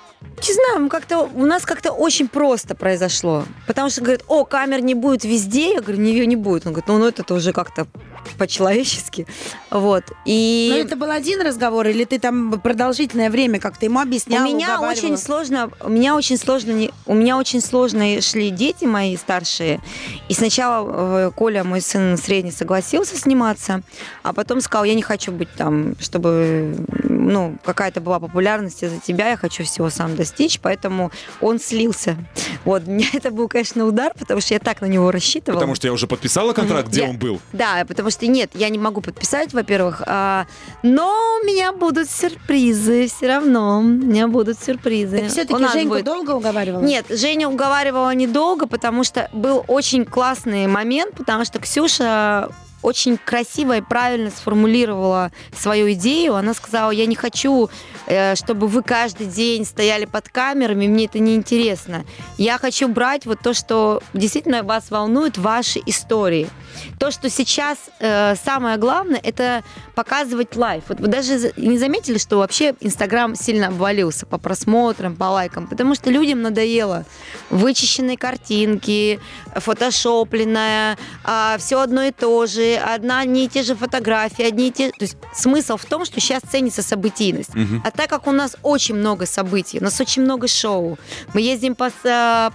Не знаю, как-то, у нас как-то очень просто произошло. Потому что, говорит, о, камер не будет везде. Я говорю, ее не будет. Он говорит, ну, ну это уже как-то по-человечески. Вот. И... Но это был один разговор, или ты там продолжительное время как-то ему объясняла, у меня очень сложно, у меня очень сложно, у меня очень сложно шли дети мои старшие. И сначала Коля, мой сын средний, согласился сниматься, а потом сказал, я не хочу быть там, чтобы, ну, какая-то была популярность из-за тебя, я хочу всего сам достичь, поэтому он слился. Вот, мне это был, конечно, удар, потому что я так на него рассчитывала. Потому что я уже подписала контракт, где я, он был. Да, потому что нет, я не могу подписать, во-первых, а, но у меня будут сюрпризы все равно, у меня будут сюрпризы. Так все-таки Женьку будет... долго уговаривала? Нет, Женя уговаривала недолго, потому что был очень классный момент, потому что Ксюша... очень красиво и правильно сформулировала свою идею. Она сказала, я не хочу, чтобы вы каждый день стояли под камерами, мне это неинтересно. Я хочу брать вот то, что действительно вас волнует, ваши истории. То, что сейчас э, самое главное, это показывать лайф. Вот вы даже не заметили, что вообще Инстаграм сильно обвалился по просмотрам, по лайкам, потому что людям надоело вычищенные картинки, фотошопленное, э, все одно и то же, одна, одни и те же фотографии, одни и те же... То есть смысл в том, что сейчас ценится событийность. Угу. А так как у нас очень много событий, у нас очень много шоу, мы ездим по...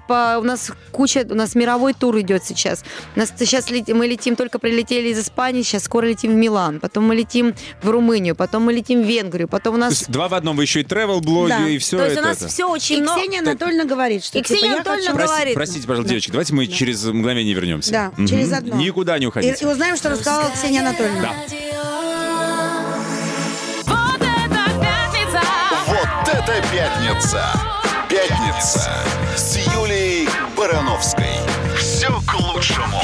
по у нас куча... У нас мировой тур идет сейчас. У нас сейчас мы летим, только прилетели из Испании, сейчас скоро летим в Милан, потом мы летим в Румынию, потом мы летим в Венгрию, потом у нас... То есть два в одном, вы еще и тревел-блоги, да. и все это. То есть это, у нас это. все очень... И но... Ксения Анатольевна говорит, что... И типа, Ксения Анатольевна хочу... говорит... Прости, простите, пожалуйста, да. девочки, давайте мы да. через мгновение вернемся. Да, угу. через одно. Никуда не уходите. И, и узнаем, что рассказала Ксения Анатольевна. Да. Вот это пятница! Вот это пятница! Пятница с Юлией Барановской. Все к лучшему!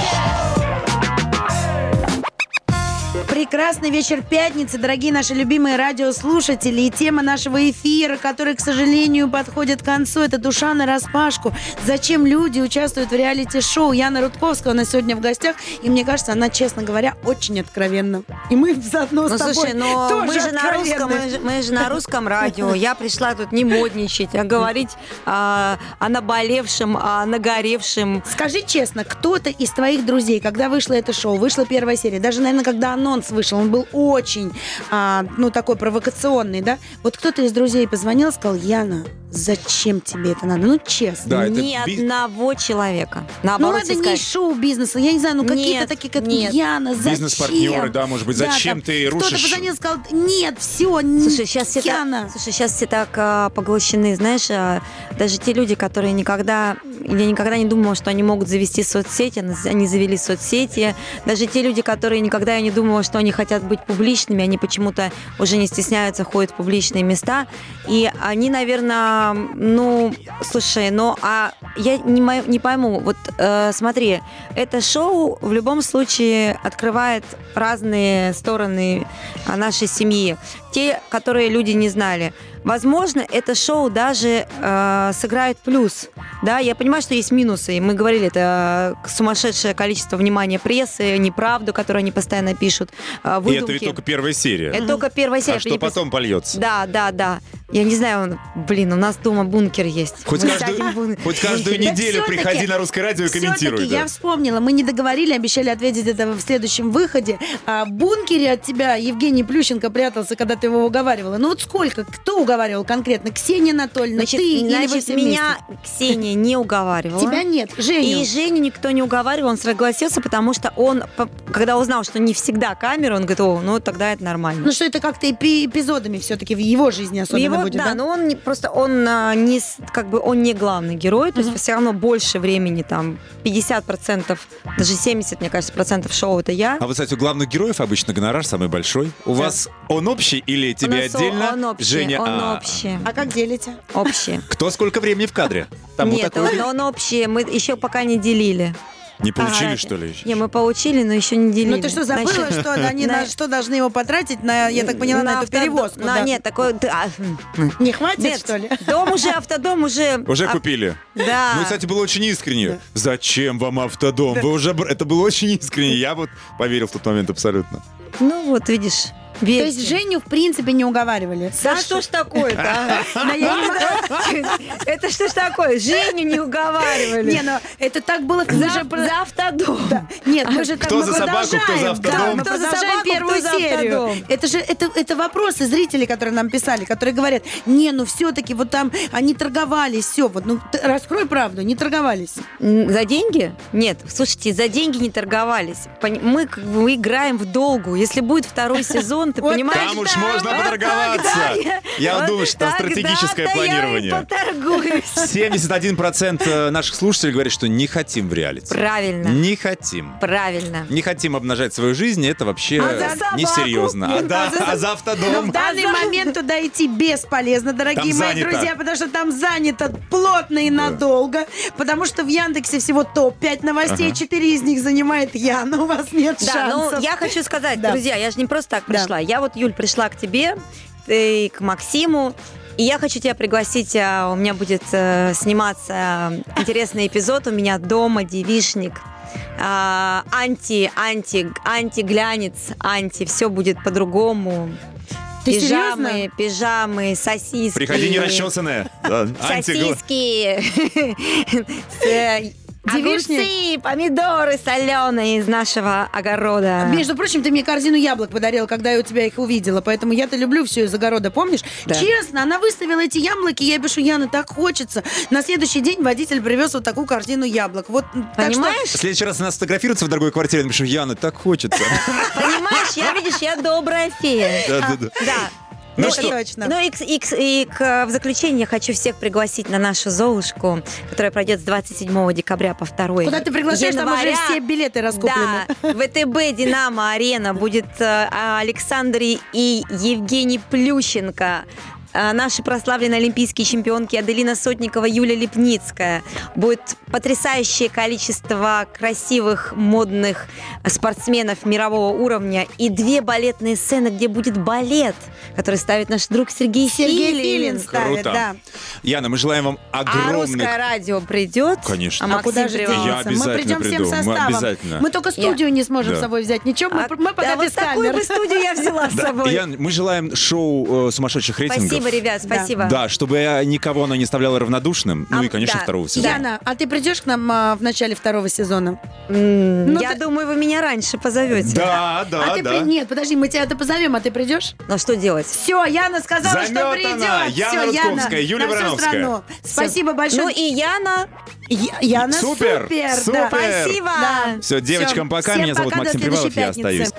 Прекрасный вечер пятницы, дорогие наши любимые радиослушатели. И тема нашего эфира, которая, к сожалению, подходит к концу, это душа нараспашку. Зачем люди участвуют в реалити-шоу? Яна Рудковская у нас сегодня в гостях. И мне кажется, она, честно говоря, очень откровенна. И мы заодно ну, с тобой слушай, но тоже мы же откровенны. На русском, мы, же, мы же на русском радио. Я пришла тут не модничать, а говорить о наболевшем, о нагоревшем. Скажи честно, кто-то из твоих друзей, когда вышло это шоу, вышла первая серия, даже, наверное, когда анонс вышел, он был очень, а, ну, такой провокационный, да? Вот кто-то из друзей позвонил и сказал, Яна, зачем тебе это надо? Ну, честно. Да, ни это... одного человека. Наоборот, ну, это не шоу-бизнеса, я не знаю, ну, какие-то нет, такие, как нет. Яна, зачем? Бизнес-партнеры, да, может быть, зачем да, ты рушишь? Кто-то позвонил и сказал, нет, все, слушай, сейчас все Яна. Так, слушай, сейчас все так а, поглощены, знаешь, а, даже те люди, которые никогда, я никогда не думала, что они могут завести соцсети, они завели соцсети, даже те люди, которые никогда я не думала, что они хотят быть публичными, они почему-то уже не стесняются, ходят в публичные места, и они, наверное, ну, слушай, ну, а я не, не пойму, вот э, смотри, это шоу в любом случае открывает разные стороны нашей семьи, те, которые люди не знали. возможно, это шоу даже э, сыграет плюс. Да, я понимаю, что есть минусы. Мы говорили, это сумасшедшее количество внимания прессы, неправду, которую они постоянно пишут, выдумки. И это ведь только первая серия. Это mm-hmm. только первая серия. А что потом пос... польется? Да, да, да. Я не знаю, блин, у нас дома бункер есть. Хоть, каждую, бун... хоть каждую неделю приходи на Русское радио и комментируй. Все-таки да. Я вспомнила, мы не договорили, обещали ответить это в следующем выходе. А в бункере от тебя Евгений Плющенко прятался, когда ты его уговаривала. Ну вот сколько? Кто уговаривал конкретно? Ксения Анатольевна, значит, ты или вы все вместе? Меня Ксения не уговаривала. Тебя нет, Женю. И Женю никто не уговаривал, он согласился, потому что он, когда узнал, что не всегда камера, он говорит, о, ну тогда это нормально. Ну что это как-то эпизодами все-таки в его жизни особенно. Будет, да, да, но он не, просто он а, не, как бы он не главный герой, то uh-huh. есть все равно больше времени, там, пятьдесят процентов, даже семьдесят, мне кажется, процентов шоу это я. А вот, кстати, у главных героев обычно гонорар самый большой. У да. вас он общий или тебе у нас отдельно? Он общий, Женя, он а... общий. А как делите? Общий. Кто сколько времени в кадре? Там нет, вот он, он общий, мы еще пока не делили. Не получили, а, что ли? Не, мы получили, но еще не делили. Ну ты что, забыла, значит, что они на, на что должны его потратить, на, я так поняла, на, на эту перевозку? На, да. Нет, такой... Да. Не хватит, нет, что ли? Дом уже, автодом уже... Уже ав... купили. Да. Ну, кстати, было очень искренне. Да. Зачем вам автодом? Да. Вы уже... Это было очень искренне. Я вот поверил в тот момент абсолютно. Ну вот, видишь... Верьте. То есть Женю, в принципе, не уговаривали. Да Сашу? Что ж такое-то? Это что ж такое? Женю не уговаривали. Не, ну это так было за автодом. Нет, мы же так продолжаем. Кто за автодом, кто за собаку, первую серию. Это же это вопросы зрителей, которые нам писали, которые говорят, не, ну все-таки вот там они торговались, все, вот, ну раскрой правду, не торговались. За деньги? Нет, слушайте, за деньги не торговались. Мы играем в долгу. Если будет второй сезон, ты вот понимаешь? Там уж да, можно вот поторговаться. Да, я я вот думаю, что там стратегическое да, планирование. семьдесят один процент наших слушателей говорит, что не хотим в реалити. Правильно. Не хотим. Правильно. Не хотим обнажать свою жизнь, это вообще а несерьезно. А, да, а за автодом? Но в данный момент туда идти бесполезно, дорогие там мои занято. Друзья, потому что там занято плотно и надолго, потому что в Яндексе всего топ пять новостей, ага. четыре из них занимает я, но у вас нет да, шансов. Да, ну я хочу сказать, да. друзья, я же не просто так пришла. Да. Я вот, Юль, пришла к тебе и к Максиму, и я хочу тебя пригласить, у меня будет э, сниматься интересный эпизод у меня дома, девичник, э, анти, анти, анти-глянец, анти, все будет по-другому. Ты пижамы, серьезно? Пижамы, сосиски. Приходи нерасчесанная. Сосиски. Огурцы, помидоры соленые из нашего огорода. Между прочим, ты мне корзину яблок подарила, когда я у тебя их увидела. Поэтому я-то люблю все из огорода, помнишь? Да. Честно, она выставила эти яблоки. Я пишу, Яна, так хочется. На следующий день водитель привез вот такую корзину яблок. Вот, понимаешь? Так что... В следующий раз она сфотографируется в дорогой квартире. Я напишу, Яна, так хочется. Понимаешь, я, видишь, я добрая фея. Да-да-да. Ну, ну, что? И, ну и, и, и, и к, в заключение я хочу всех пригласить на нашу Золушку, которая пройдет с двадцать седьмого декабря по второе. Куда ты приглашаешь, января. Там уже все билеты раскуплены. Да, ВТБ Динамо Арена будет Александр и Евгений Плющенко. Наши прославленные олимпийские чемпионки Аделина Сотникова, Юлия Лепницкая. Будет потрясающее количество красивых, модных спортсменов мирового уровня. И две балетные сцены, где будет балет, который ставит наш друг Сергей Филин. Сергей Филин ставит, круто. Да. Яна, мы желаем вам огромных... А Русское радио придет? Конечно. А, а куда же деваться? Мы придем приду. Всем составом. Мы, мы только студию я... не сможем да. с собой взять. Ничего, а, мы, мы пока а без камер. А вот такую бы студию я взяла с собой. Яна, мы желаем шоу э, сумасшедших рейтингов. Спасибо, ребят, спасибо. Да, да, чтобы никого она не оставляла равнодушным. А, ну и, конечно, да. второго сезона. Яна, а ты придешь к нам а, в начале второго сезона? Mm, ну, я ты... думаю, вы меня раньше позовете. Да, да, да. А ты да. При... Нет, подожди, мы тебя-то позовем, а ты придешь? Ну что делать? Все, Яна сказала, займет что придет. Она. Яна Рудковская, Юлия Барановская. Спасибо большое. Ну и Яна... Я... Яна Супер. Супер, супер. Да. Спасибо. Да. Все, девочкам, пока. Всем меня зовут пока, Максим Привалов, я остаюсь.